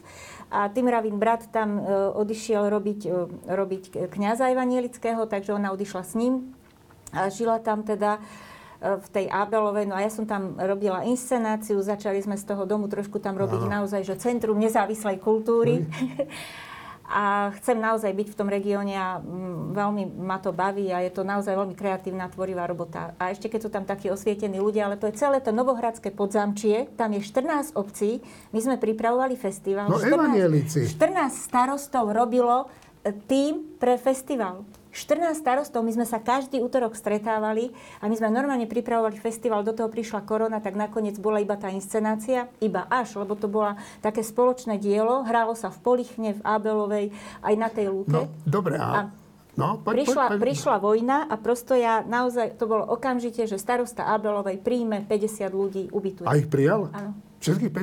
A Timravin brat tam odišiel robiť kňaza evanielického, takže ona odišla s ním. A žila tam teda v tej Abelovej. No a ja som tam robila inscenáciu, začali sme z toho domu trošku tam robiť naozaj, že centrum nezávislej kultúry. A chcem naozaj byť v tom regióne a veľmi ma to baví a je to naozaj veľmi kreatívna, tvorivá robota. A ešte keď sú tam takí osvietení ľudia, ale to je celé to Novohradské Podzámčie, tam je 14 obcí, my sme pripravovali festival. No 14 starostov robilo tým pre festival. 14 starostov, my sme sa každý útorok stretávali a my sme normálne pripravovali festival, do toho prišla korona, tak nakoniec bola iba tá inscenácia, iba až, lebo to bola také spoločné dielo, hrálo sa v Polichne, v Abelovej, aj na tej lúke. No, dobre, prišla vojna a prosto ja naozaj, to bolo okamžite, že starosta Abelovej príjme 50 ľudí, ubytuje. A ich prijal? Áno. Všetkých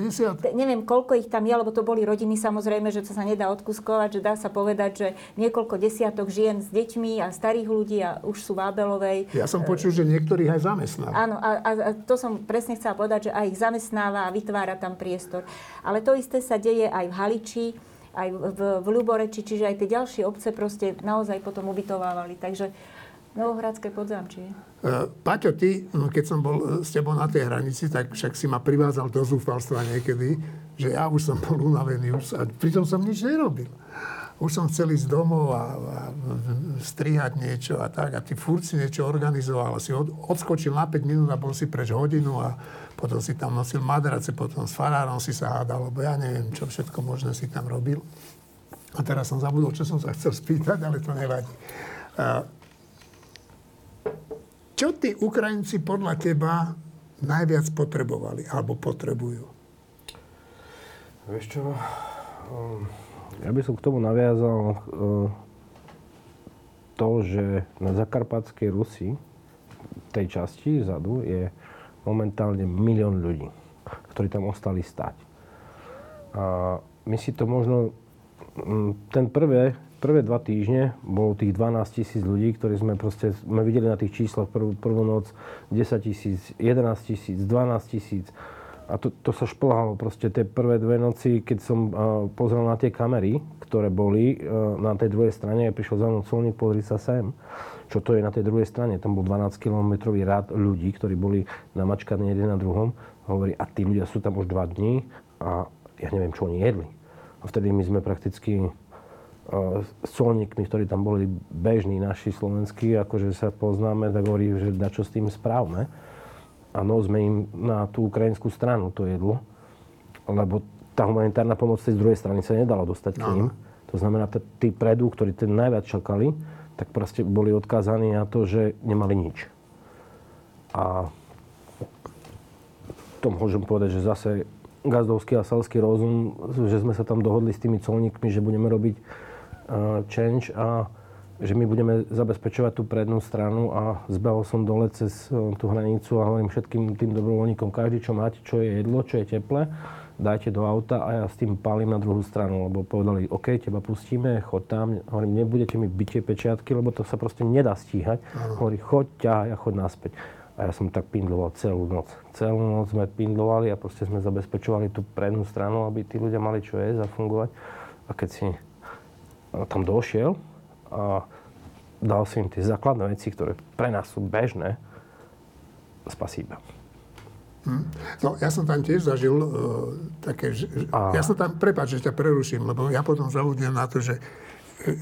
50? Neviem, koľko ich tam je, lebo to boli rodiny samozrejme, že to sa nedá odkuskovať, že dá sa povedať, že niekoľko desiatok žien s deťmi a starých ľudí a už sú v Abelovej. Ja som počul, že niektorých aj zamestnáva. Áno, a to som presne chcela povedať, že aj ich zamestnáva a vytvára tam priestor. Ale to isté sa deje aj v Haliči, aj v Ľuboreči, čiže aj tie ďalšie obce proste naozaj potom ubytovávali. Takže Novohradské Podzámčie. Paťo, ty, keď som bol s tebou na tej hranici, tak však si ma privázal do zúfalstva niekedy, že ja už som bol unavený, a pritom som nič nerobil. Už som chcel ísť domov a strihať niečo a tak. A ty furt si niečo organizoval. Si odskočil na 5 minút a bol si preč hodinu a potom si tam nosil madrace, potom s farárom si sa hádal, lebo ja neviem, čo všetko možné si tam robil. A teraz som zabudol, čo som sa chcel spýtať, ale to nevadí. Čo tí Ukrajinci podľa teba najviac potrebovali alebo potrebujú? Vieš čo? Ja by som k tomu naviazal to, že na Zakarpatskej Rusi, tej časti vzadu, je momentálne 1 000 000 ľudí, ktorí tam ostali stáť. A my si to možno... Ten prvé 2 týždne bolo tých 12 000 ľudí, ktorí sme videli na tých číslach prvú noc 10 000, 11 000, 12 000. A to sa šplhalo proste tie prvé 2 noci, keď som pozrel na tie kamery, ktoré boli na tej druhej strane. Prišiel za mnou colník, pozri sa sem, čo to je na tej druhej strane. Tam bol 12-kilometrový rád ľudí, ktorí boli namačkaní jeden na druhom. Hovorí, a tí ľudia sú tam už 2 dní a ja neviem, čo oni jedli. A vtedy my sme prakticky s colníkmi, ktorí tam boli bežní, naši slovenskí, akože sa poznáme, tak hovorí, že dačo s tým správne. Áno, sme im na tú ukrajinskú stranu to jedlo, lebo tá humanitárna pomoc z druhej strany sa nedala dostať k ním. To znamená, tí predu, ktorí ten najviac čakali, tak proste boli odkázaní na to, že nemali nič. A to môžem povedať, že zase gazdovský a salský rozum, že sme sa tam dohodli s tými colníkmi, že budeme robiť change a že my budeme zabezpečovať tú prednú stranu a zbehol som dole cez tú hranicu a hovorím všetkým tým dobrovoľníkom, každý čo máte, čo je jedlo, čo je teple, dajte do auta a ja s tým palím na druhú stranu, lebo povedali, OK, teba pustíme, choď tam, hovorím, nebudete mi byť tie pečiatky, lebo to sa proste nedá stíhať, hovorí, choď, ťahaj a choď naspäť. A ja som tak pindloval celú noc. Celú noc sme pindlovali a proste sme zabezpečovali tú prednú stranu, aby tí ľudia mali čo jesť a fungovať. A keď si tam došiel a dal si im tie základné veci, ktoré pre nás sú bežné, spasíba. No, ja som tam tiež zažil také... Ja som tam, prepáč, že ťa preruším, lebo ja potom zabudnem na to, že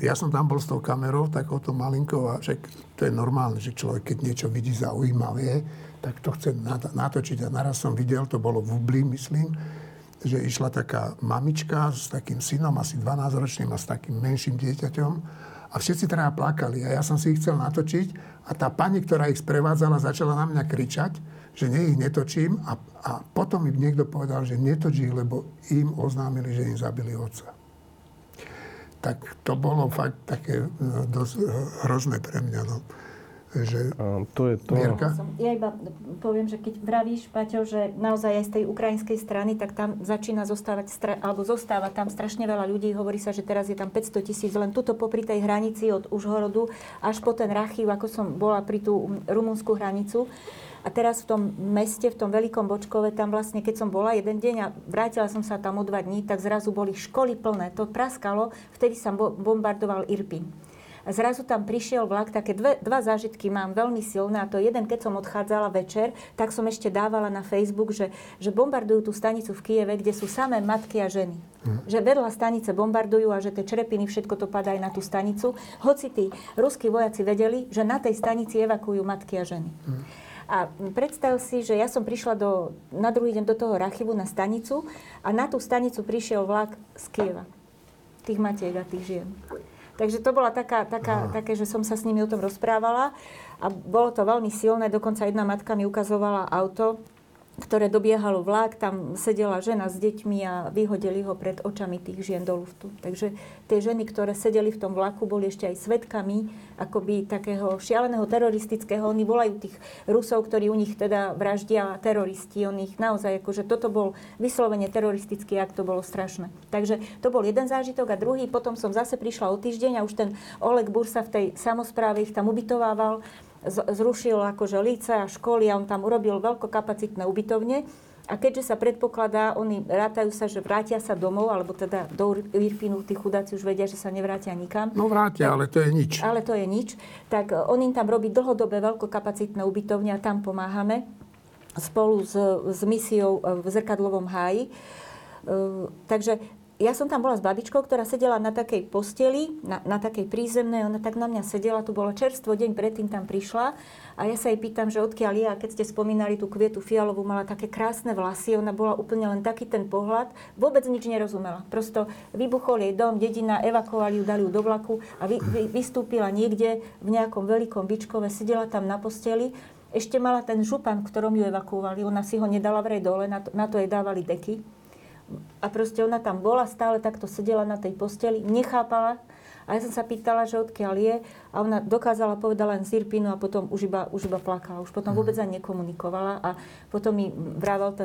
ja som tam bol s tou kamerou takouto malinkou a že to je normálne, že človek, keď niečo vidí zaujímavé, tak to chce natočiť. A naraz som videl, to bolo v Ublii, myslím, že išla taká mamička s takým synom, asi 12-ročným a s takým menším dieťaťom a všetci teda plakali a ja som si ich chcel natočiť a tá pani, ktorá ich sprevádzala, začala na mňa kričať, že nie ich netočím a potom im niekto povedal, že netočí, lebo im oznámili, že im zabili otca. Tak to bolo fakt také dosť hrozné pre mňa, no. Že... To je to. Vierka? Ja iba poviem, že keď vravíš, Paťo, že naozaj aj z tej ukrajinskej strany, tak tam začína zostáva tam strašne veľa ľudí. Hovorí sa, že teraz je tam 500 000, len tuto popri tej hranici od Užhorodu až po ten Rachiv, ako som bola pri tú rumunskú hranicu. A teraz v tom meste, v tom Veľkom Bočkove, tam vlastne, keď som bola jeden deň a vrátila som sa tam o 2 dní, tak zrazu boli školy plné. To praskalo, vtedy sa bombardoval Irpin. A zrazu tam prišiel vlak, také dva zážitky mám veľmi silné a to jeden, keď som odchádzala večer, tak som ešte dávala na Facebook, že bombardujú tú stanicu v Kyjeve, kde sú samé matky a ženy. Že vedľa stanice bombardujú a že tie črepiny, všetko to padá aj na tú stanicu. Hoci tí ruskí vojaci vedeli, že na tej stanici evakuujú matky a ženy. A predstav si, že ja som prišla na druhý deň do toho Rachivu na stanicu a na tú stanicu prišiel vlak z Kyjeva. Tých matiek a tých žien. Takže to bola také, že som sa s nimi o tom rozprávala a bolo to veľmi silné. Dokonca jedna matka mi ukazovala auto, ktoré dobiehalo vlak. Tam sedela žena s deťmi a vyhodili ho pred očami tých žien do luftu. Takže tie ženy, ktoré sedeli v tom vlaku, boli ešte aj svedkami akoby takého šialeného teroristického. Oni volajú tých Rusov, ktorí u nich teda vraždia teroristi. Oni ich naozaj, akože toto bol vyslovene teroristický akt, to bolo strašné. Takže to bol jeden zážitok a druhý. Potom som zase prišla o týždeň a už ten Oleg Bursa v tej samospráve ich tam ubytovával. Zrušil akože líce a školy a on tam urobil veľkokapacitné ubytovne. A A keďže sa predpokladá, oni rátajú sa, že vrátia sa domov, alebo teda do Irpinu, tí chudáci už vedia, že sa nevrátia nikam. No vrátia, tak, ale to je nič. Ale to je nič. Tak on im tam robí dlhodobé veľkokapacitné ubytovne a tam pomáhame spolu s misiou v Zrkadlovom háji. Takže ja som tam bola s babičkou, ktorá sedela na takej posteli, na takej prízemnej. Ona tak na mňa sedela, tu bolo čerstvo, deň predtým tam prišla. A ja sa jej pýtam, že odkiaľ je. A keď ste spomínali tú Kvietu Fialovú, mala také krásne vlasy. Ona bola úplne len taký ten pohľad. Vôbec nič nerozumela. Prosto vybuchol jej dom, dedina, evakovali ju, dali ju do vlaku. A vystúpila niekde v nejakom Veľkom Bičkove. Sedela tam na posteli. Ešte mala ten župan, ktorom ju evakuovali. Ona si ho nedala vraj dole, na to jej dávali deky. A proste ona tam bola, stále takto sedela na tej posteli, nechápala. A ja som sa pýtala, že odkiaľ je. A ona dokázala povedať len z Irpinu a potom už iba plakala. Už potom vôbec ani nekomunikovala. A potom mi vravel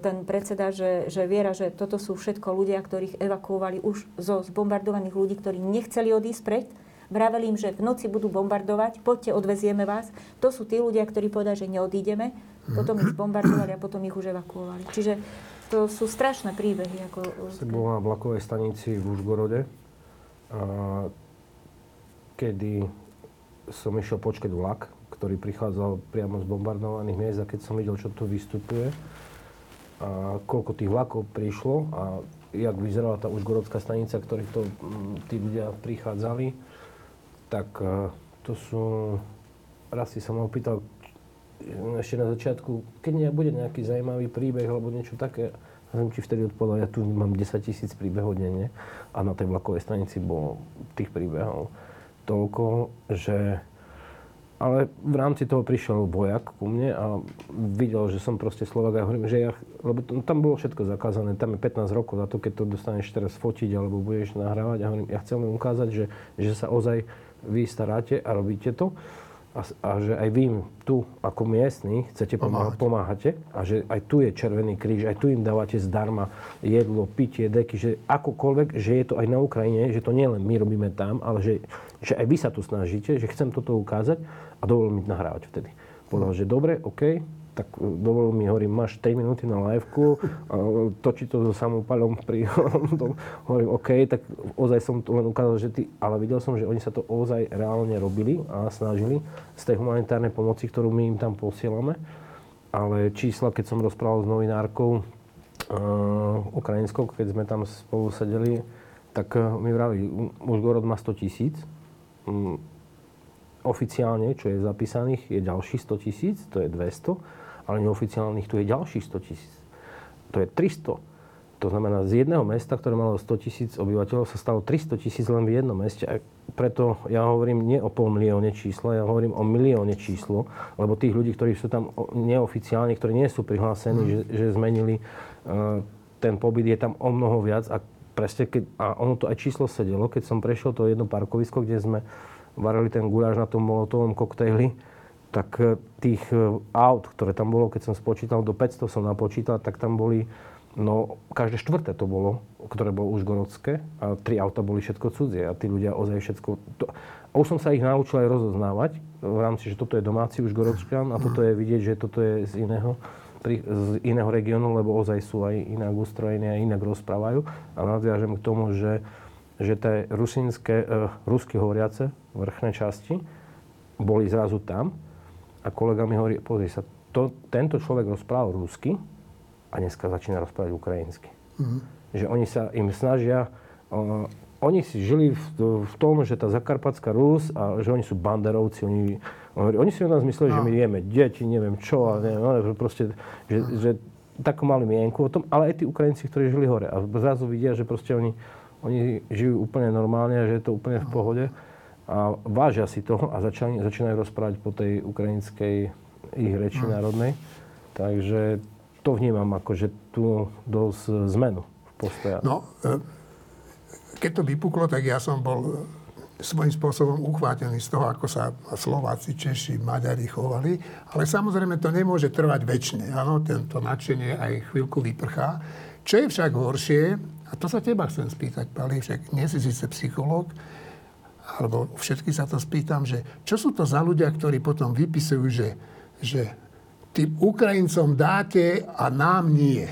ten predseda, že Viera, že toto sú všetko ľudia, ktorých evakuovali už zo zbombardovaných ľudí, ktorí nechceli odísť preč. Vraveli im, že v noci budú bombardovať, poďte, odvezieme vás. To sú tí ľudia, ktorí povedali, že neodídeme. Potom ich bombardovali a potom ich už evakuovali. Čiže to sú strašné príbehy. Som bol na vlakovej stanici v Užhorode, kedy som išiel počkať vlak, ktorý prichádzal priamo z bombardovaných miest, a keď som videl, čo tu vystupuje, a koľko tých vlakov prišlo a jak vyzerala tá užhorodská stanica, ktorých to tí ľudia prichádzali, tak to sú... Raz si sa ma opýtal, ešte na začiatku, keď bude nejaký zaujímavý príbeh alebo niečo také, neviem, či vtedy odpovedal, ja tu mám 10 000 príbehov denne a na tej vlakovej stanici bolo tých príbehov toľko, že... Ale v rámci toho prišiel vojak ku mne a videl, že som proste Slovák, a hovorím, že ja... Lebo tam bolo všetko zakázané, tam je 15 rokov za to, keď to dostaneš teraz fotiť alebo budeš nahrávať, a hovorím, ja chcem len ukázať, že sa ozaj vy staráte a robíte to. A že aj vy tu, ako miestni, chcete pomáhate. A že aj tu je Červený kríž, aj tu im dávate zdarma jedlo, pitie, deky, že akokoľvek, že je to aj na Ukrajine, že to nie len my robíme tam, ale že aj vy sa tu snažíte, že chcem toto ukázať, a dovolil mi nahrávať vtedy. Povedal, že dobre, OK, tak dovolil mi, hovorím, máš 3 minúty na live-ku, točí to so samopalom pri tom, hovorím, OK, tak ozaj som to len ukázal, že ty, ale videl som, že oni sa to ozaj reálne robili a snažili z tej humanitárnej pomoci, ktorú my im tam posielame, ale čísla, keď som rozprával s novinárkou ukrajinskou, keď sme tam spolu sedeli, tak mi vraví, Užhorod má 100 000, oficiálne, čo je zapísaných, je ďalších 100 000, to je 200. Ale neoficiálnych tu je ďalších 100 000. To je 300. To znamená, z jedného mesta, ktoré malo 100 000 obyvateľov, sa stalo 300 000 len v jednom meste. A preto ja hovorím nie o 500 000 číslo, ja hovorím o 1 000 000 číslo, lebo tých ľudí, ktorí sú tam neoficiálne, ktorí nie sú prihlásení, že zmenili ten pobyt, je tam o mnoho viac. A presne, a ono to aj číslo sedelo, keď som prešiel to jedno parkovisko, kde sme varili ten guláš na tom molotovom koktejli, tak tých aut, ktoré tam bolo, keď som spočítal, do 500 som napočítal, tak tam boli, no, každé štvrté to bolo, ktoré bolo užgorodské, a 3 auta boli všetko cudzie a tí ľudia ozaj všetko... A už som sa ich naučil aj rozoznávať v rámci, že toto je domáci užgorodčan a toto je vidieť, že toto je z iného regiónu, lebo ozaj sú aj inak ustrojené a inak rozprávajú. A nadviažem k tomu, že tie rusky hovoriace vrchné časti boli zrazu tam a kolega mi hovorí, pozri sa, tento človek rozprával rusky a dneska začína rozprávať ukrajinsky. Že oni sa im snažia, oni si žili v tom, že tá Zakarpatská Rus a že oni sú banderovci, oni si o nás mysleli, že my jeme deti, neviem čo, a neviem, proste, že takú mali mienku o tom, ale aj tí Ukrajinci, ktorí žili hore, a zrazu vidia, že proste oni žijú úplne normálne, že je to úplne v pohode a vážia si toho a začínajú rozprávať po tej ukrajinskej ich reči národnej. Takže to vnímam ako, že tu dosť zmenu v postoji. No, keď to vypuklo, tak ja som bol svojím spôsobom uchvátený z toho, ako sa Slováci, Češi, Maďari chovali. Ale samozrejme to nemôže trvať večne. Áno, tento nadšenie aj chvíľku vyprchá. Čo je však horšie, a to sa teba chcem spýtať, Pali, však nie si síce psychológ, alebo všetky sa to spýtam, že čo sú to za ľudia, ktorí potom vypisujú, že tým Ukrajincom dáte a nám nie.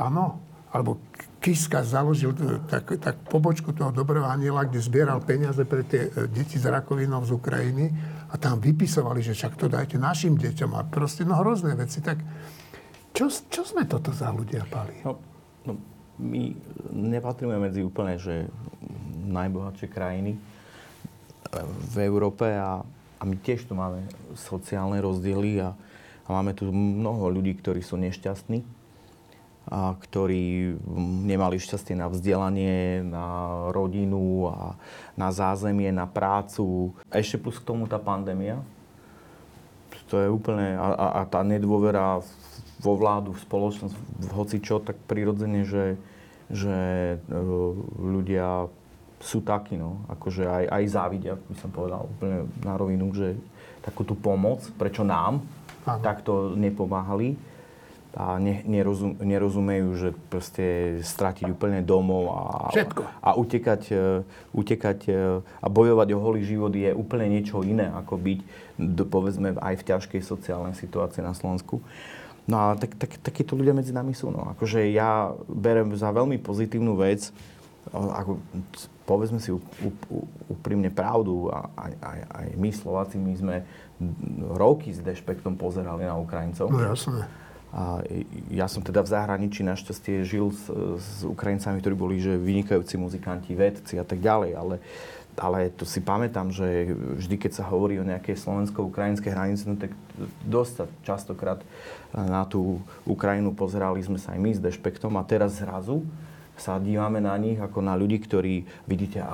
Áno? Alebo Kiska založil tak pobočku toho Dobrého aniela, kde zbieral peniaze pre tie deti z rakovinou z Ukrajiny a tam vypisovali, že však to dajte našim deťom a proste no hrozné veci. Tak čo sme toto za ľudia pali? No, my nepatríme medzi úplne, že najbohatšie krajiny v Európe a my tiež tu máme sociálne rozdiely a máme tu mnoho ľudí, ktorí sú nešťastní a ktorí nemali šťastie na vzdelanie, na rodinu a na zázemie, na prácu. Ešte plus k tomu tá pandémia. To je úplne... A tá nedôvera vo vládu, v spoločnosť, v hocičo, tak prirodzene, že ľudia sú takí, no. Akože aj závidia, by som povedal úplne na rovinu, že takú tú pomoc, prečo nám takto nepomáhali. A nerozumejú, že proste stratiť úplne domov a utekať a bojovať o holý život je úplne niečo iné, ako byť, povedzme, aj v ťažkej sociálnej situácii na Slovensku. No a takíto ľudia medzi nami sú. No. Akože ja berem za veľmi pozitívnu vec, ako, povedzme si úprimne pravdu, aj my Slováci, my sme roky s dešpektom pozerali na Ukrajincov. No jasne. A ja som teda v zahraničí našťastie žil s Ukrajincami, ktorí boli že vynikajúci muzikanti, vedci a tak ďalej, ale to si pamätám, že vždy, keď sa hovorí o nejakej slovensko-ukrajinskej hranici, no, tak dosť častokrát na tú Ukrajinu pozerali sme sa aj my s dešpektom a teraz zrazu sa dívame na nich ako na ľudí, ktorí vidíte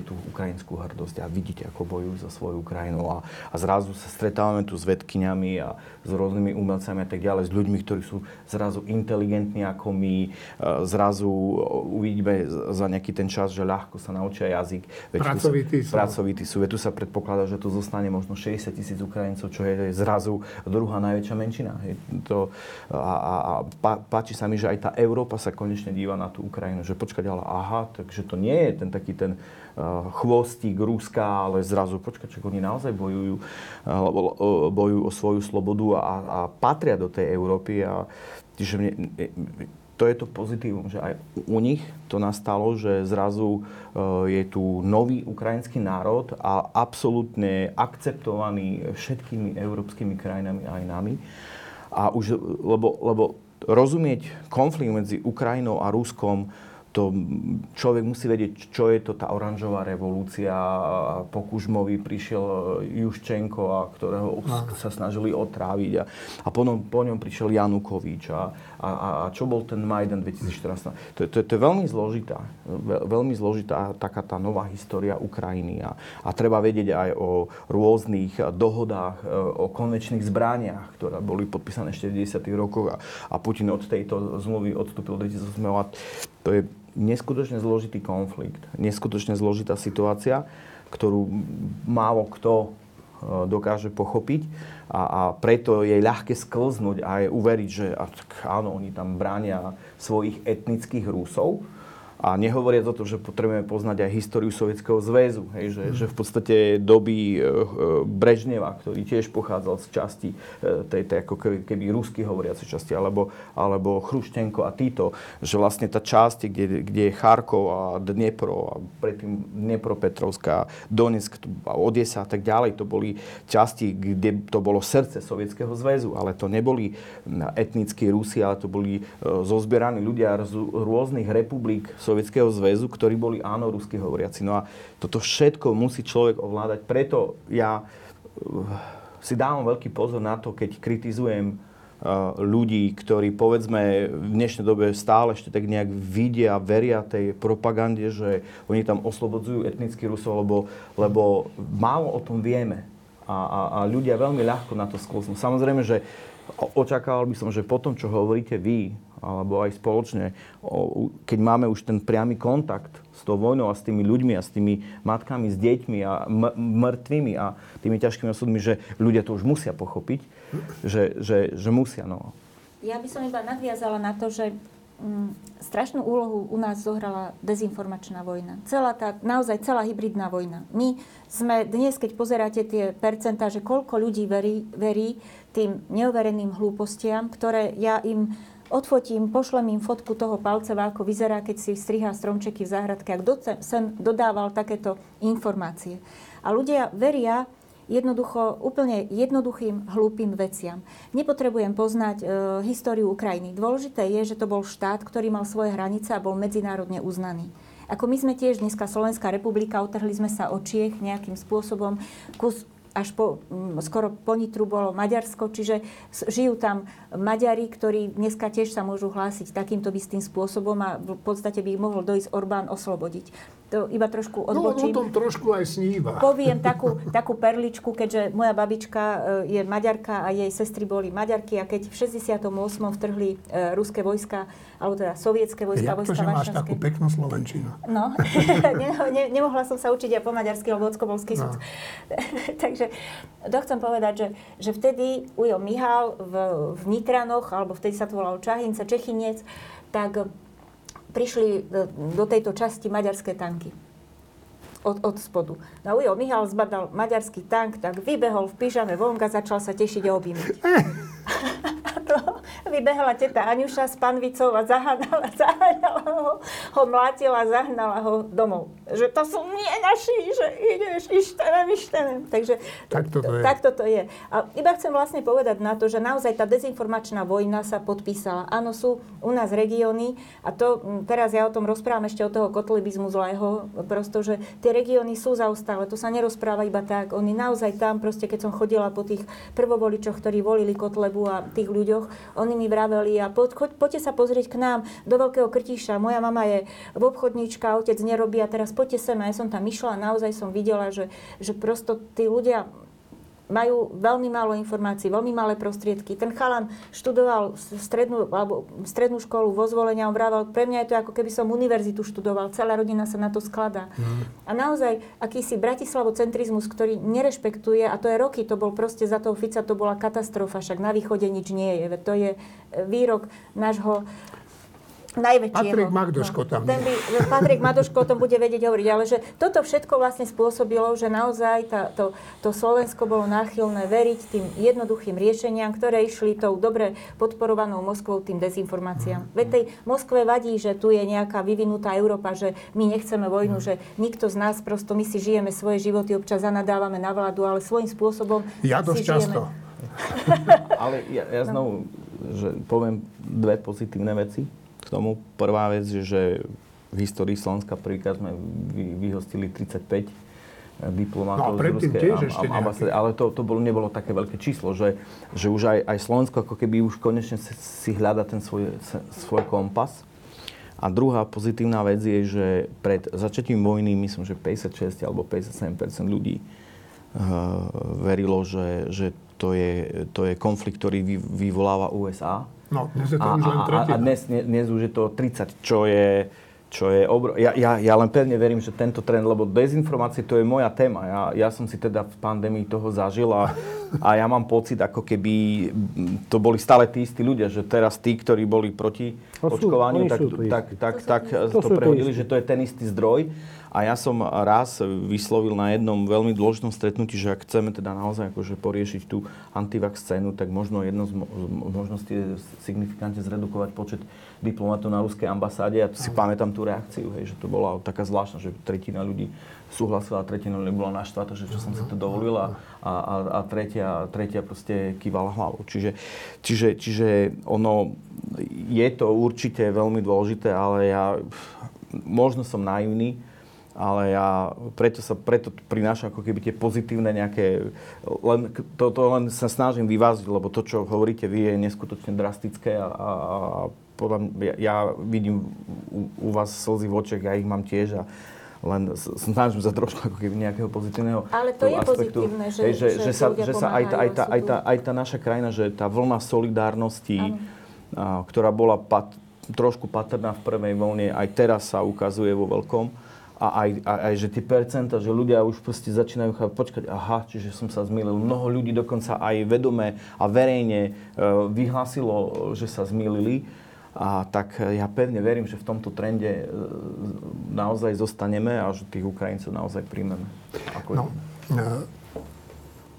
tú ukrajinskú hrdosť a vidíte, ako bojujú za svoju Ukrajinu a zrazu sa stretávame tu s vedkyňami a s rôznymi umelcami a tak ďalej, s ľuďmi, ktorí sú zrazu inteligentní ako my, zrazu uvidíme za nejaký ten čas, že ľahko sa naučia jazyk. Pracovití sú. Tu sa predpokladá, že tu zostane možno 60,000 Ukrajincov, čo je zrazu druhá najväčšia menšina. Páči sa mi, že aj tá Európa sa konečne díva na tú Ukrajinu, že počkať, ale aha, takže to nie je ten taký ten chvostík Ruska, ale zrazu počkať, že oni naozaj bojujú o svoju slobodu a patria do tej Európy. To je to pozitívum, že aj u nich to nastalo, že zrazu je tu nový ukrajinský národ a absolútne akceptovaný všetkými európskymi krajinami aj nami. A už, lebo rozumieť konflikt medzi Ukrajinou a Ruskom, to človek musí vedieť, čo je to tá oranžová revolúcia, po Kužmovi prišiel Juščenko, ktorého sa snažili otráviť a po ňom prišiel Janukovič a čo bol ten Majdan 2014. To je veľmi zložitá. Veľmi zložitá taká tá nová história Ukrajiny a treba vedieť aj o rôznych dohodách, o konvenčných zbraniach, ktoré boli podpísané ešte v 90. rokoch a Putin od tejto zmluvy odstúpil v 2008. A to je neskutočne zložitý konflikt, neskutočne zložitá situácia, ktorú málo kto dokáže pochopiť a preto je ľahké sklznúť a je uveriť, že áno, oni tam bránia svojich etnických Rusov a nehovoriac o tom, že potrebujeme poznať aj históriu Sovietskeho zväzu, hej, že v podstate doby Brežneva, ktorý tiež pochádzal z časti tej ako keby rusky hovoriacej časti, alebo Chruščenko a Tito, že vlastne tá časť, kde je Charkov a Dnepro a predtým Dnepropetrovská, Donetsk, Odesa a tak ďalej, to boli časti, kde to bolo srdce Sovietskeho zväzu, ale to neboli etnickí Rusi, ale to boli zozbieraní ľudia z rôznych republik Sovietskeho zväzu, ktorí boli áno rusky hovoriaci. No a toto všetko musí človek ovládať. Preto ja si dávam veľký pozor na to, keď kritizujem ľudí, ktorí povedzme v dnešnej dobe stále ešte tak nejak vidia, veria tej propagande, že oni tam oslobodzujú etnických Rusov, lebo málo o tom vieme. A ľudia veľmi ľahko na to skloznú. Samozrejme, že očakával by som, že po tom, čo hovoríte vy, alebo aj spoločne, keď máme už ten priamy kontakt s tou vojnou a s tými ľuďmi a s tými matkami, s deťmi a mŕtvými a tými ťažkými osudmi, že ľudia to už musia pochopiť, že musia. No. Ja by som iba nadviazala na to, že strašnú úlohu u nás zohrala dezinformačná vojna. Naozaj celá hybridná vojna. My sme dnes, keď pozeráte tie percentá, že koľko ľudí verí tým neovereným hlúpostiam, ktoré ja im odfotím, pošlem im fotku toho palceva, ako vyzerá, keď si strihá stromčeky v záhradke. A kto sem dodával takéto informácie? A ľudia veria jednoducho úplne jednoduchým, hlúpým veciam. Nepotrebujem poznať históriu Ukrajiny. Dôležité je, že to bol štát, ktorý mal svoje hranice a bol medzinárodne uznaný. Ako my sme tiež dneska Slovenská republika, otrhli sme sa od Čiech nejakým spôsobom, skoro po Nitru bolo Maďarsko, čiže žijú tam Maďari, ktorí dneska tiež sa môžu hlásiť takýmto istým spôsobom a v podstate by ich mohol dojsť Orbán oslobodiť. To iba trošku odbočím. No, o tom trošku aj sníva. Poviem takú perličku, keďže moja babička je Maďarka a jej sestry boli Maďarky a keď v 68. vtrhli ruské vojska, alebo teda sovietské vojska, vojska varšavské. Jak to, že máš takú peknú slovenčinu? No, nemohla som sa učiť aj po maďarsky, lebo ocko bol skysúc. Takže to chcem povedať, že vtedy Ujo Mihal v Nitranoch, alebo vtedy sa to volal Čahinca, Čechinec, tak prišli do tejto časti maďarské tanky od spodu. No Ujo Mihal zbadal maďarský tank, tak vybehol v pyžame vonka, začal sa tešiť a objímať. Vybehla teta Aňuša s panvicou a zahnala ho mlátila, zahnala ho domov. Že to sú nie naši, že ideš ištenem. Takže takto to je. A iba chcem vlastne povedať na to, že naozaj tá dezinformačná vojna sa podpísala. Áno, sú u nás regióny a to teraz ja o tom rozprávam ešte o toho kotlebizmu zlého, pretože tie regióny sú zaustále, to sa nerozpráva iba tak. Oni naozaj tam proste, keď som chodila po tých prvovoličoch, ktorí volili Kotlebu a tých ľuďoch, oni mi vraveli a poďte sa pozrieť k nám do Veľkého Krtíša. Moja mama je v obchodníčka, otec nerobí a teraz poďte sem. A ja som tam išla a naozaj som videla, že prosto tí ľudia majú veľmi málo informácií, veľmi malé prostriedky. Ten chalan študoval strednú školu vo Zvolení a on vravel, pre mňa je to ako keby som univerzitu študoval, celá rodina sa na to skladá. A naozaj akýsi bratislavocentrizmus, ktorý nerešpektuje, a to je roky, to bol proste za toho Fica, to bola katastrofa, však na východe nič nie je. To je výrok nášho Patrik Magdoško tam je. Patrik Magdoško o tom bude vedieť hovoriť, ale že toto všetko vlastne spôsobilo, že naozaj to Slovensko bolo náchylné veriť tým jednoduchým riešeniam, ktoré išli tou dobre podporovanou Moskvou, tým dezinformáciám. Veď tej Moskve vadí, že tu je nejaká vyvinutá Európa, že my nechceme vojnu, že nikto z nás, prosto my si žijeme svoje životy, občas zanadávame na vládu, ale svojím spôsobom ja si žijeme. Ale ja znovu že poviem dve pozitívne veci. K tomu prvá vec, že v histórii Slovenska prvýkrát sme vyhostili 35 diplomatov z ruskej ambasády. Ale to nebolo také veľké číslo, že už aj Slovensko ako keby už konečne si hľada ten svoj kompas. A druhá pozitívna vec je, že pred začiatím vojny, myslím, že 56 alebo 57% ľudí verilo, že to je konflikt, ktorý vyvoláva USA. No, dnes je to už len tretina. A dnes už je to 30, čo je ja len pevne verím, že tento trend, lebo dezinformácie, to je moja téma. Ja som si teda v pandémii toho zažil a ja mám pocit, ako keby to boli stále tí istí ľudia, že teraz tí, ktorí boli proti očkovaniu, tak to prehodili, že to je ten istý zdroj. A ja som raz vyslovil na jednom veľmi dôležitom stretnutí, že ak chceme teda naozaj akože poriešiť tú antivax scénu, tak možno jedno z možností je signifikantne zredukovať počet diplomatov na ruskej ambasáde. Ja si pamätám tú reakciu, hej, že to bola taká zvláštna, že tretina ľudí súhlasila, tretina ľudí bola naštvatá, že čo som si to dovolila a tretia proste kývala hlavou. Čiže ono je to určite veľmi dôležité, ale ja možno som naivný, ale ja preto prinášam ako keby tie pozitívne nejaké, len sa snažím vyváziť, lebo to, čo hovoríte vy, je neskutočne drastické a podľa mňa, ja vidím u vás slzy v očiach, ja ich mám tiež a len snažím sa trošku ako keby nejakého pozitívneho aspektu. Ale to je aspektu, pozitívne, že sa aj tá naša krajina, že tá vlna solidárnosti, ktorá bola trošku patrná v prvej vlne, aj teraz sa ukazuje vo veľkom. A aj že tie percenta, že ľudia už proste začínajú počkať, aha, čiže som sa zmýlil. Mnoho ľudí dokonca aj vedome a verejne vyhlásilo, že sa zmýlili. A tak ja pevne verím, že v tomto trende naozaj zostaneme a že tých Ukrajincov naozaj príjmeme.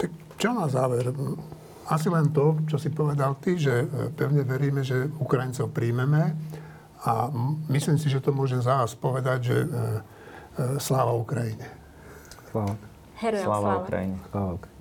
Tak čo na záver? Asi len to, čo si povedal ty, že pevne veríme, že Ukrajincov príjmeme a myslím si, že to môžem za vás povedať, že sláva Ukrajine. Sláva. Heroja sláva Ukrajine. Sláva Ukrajine.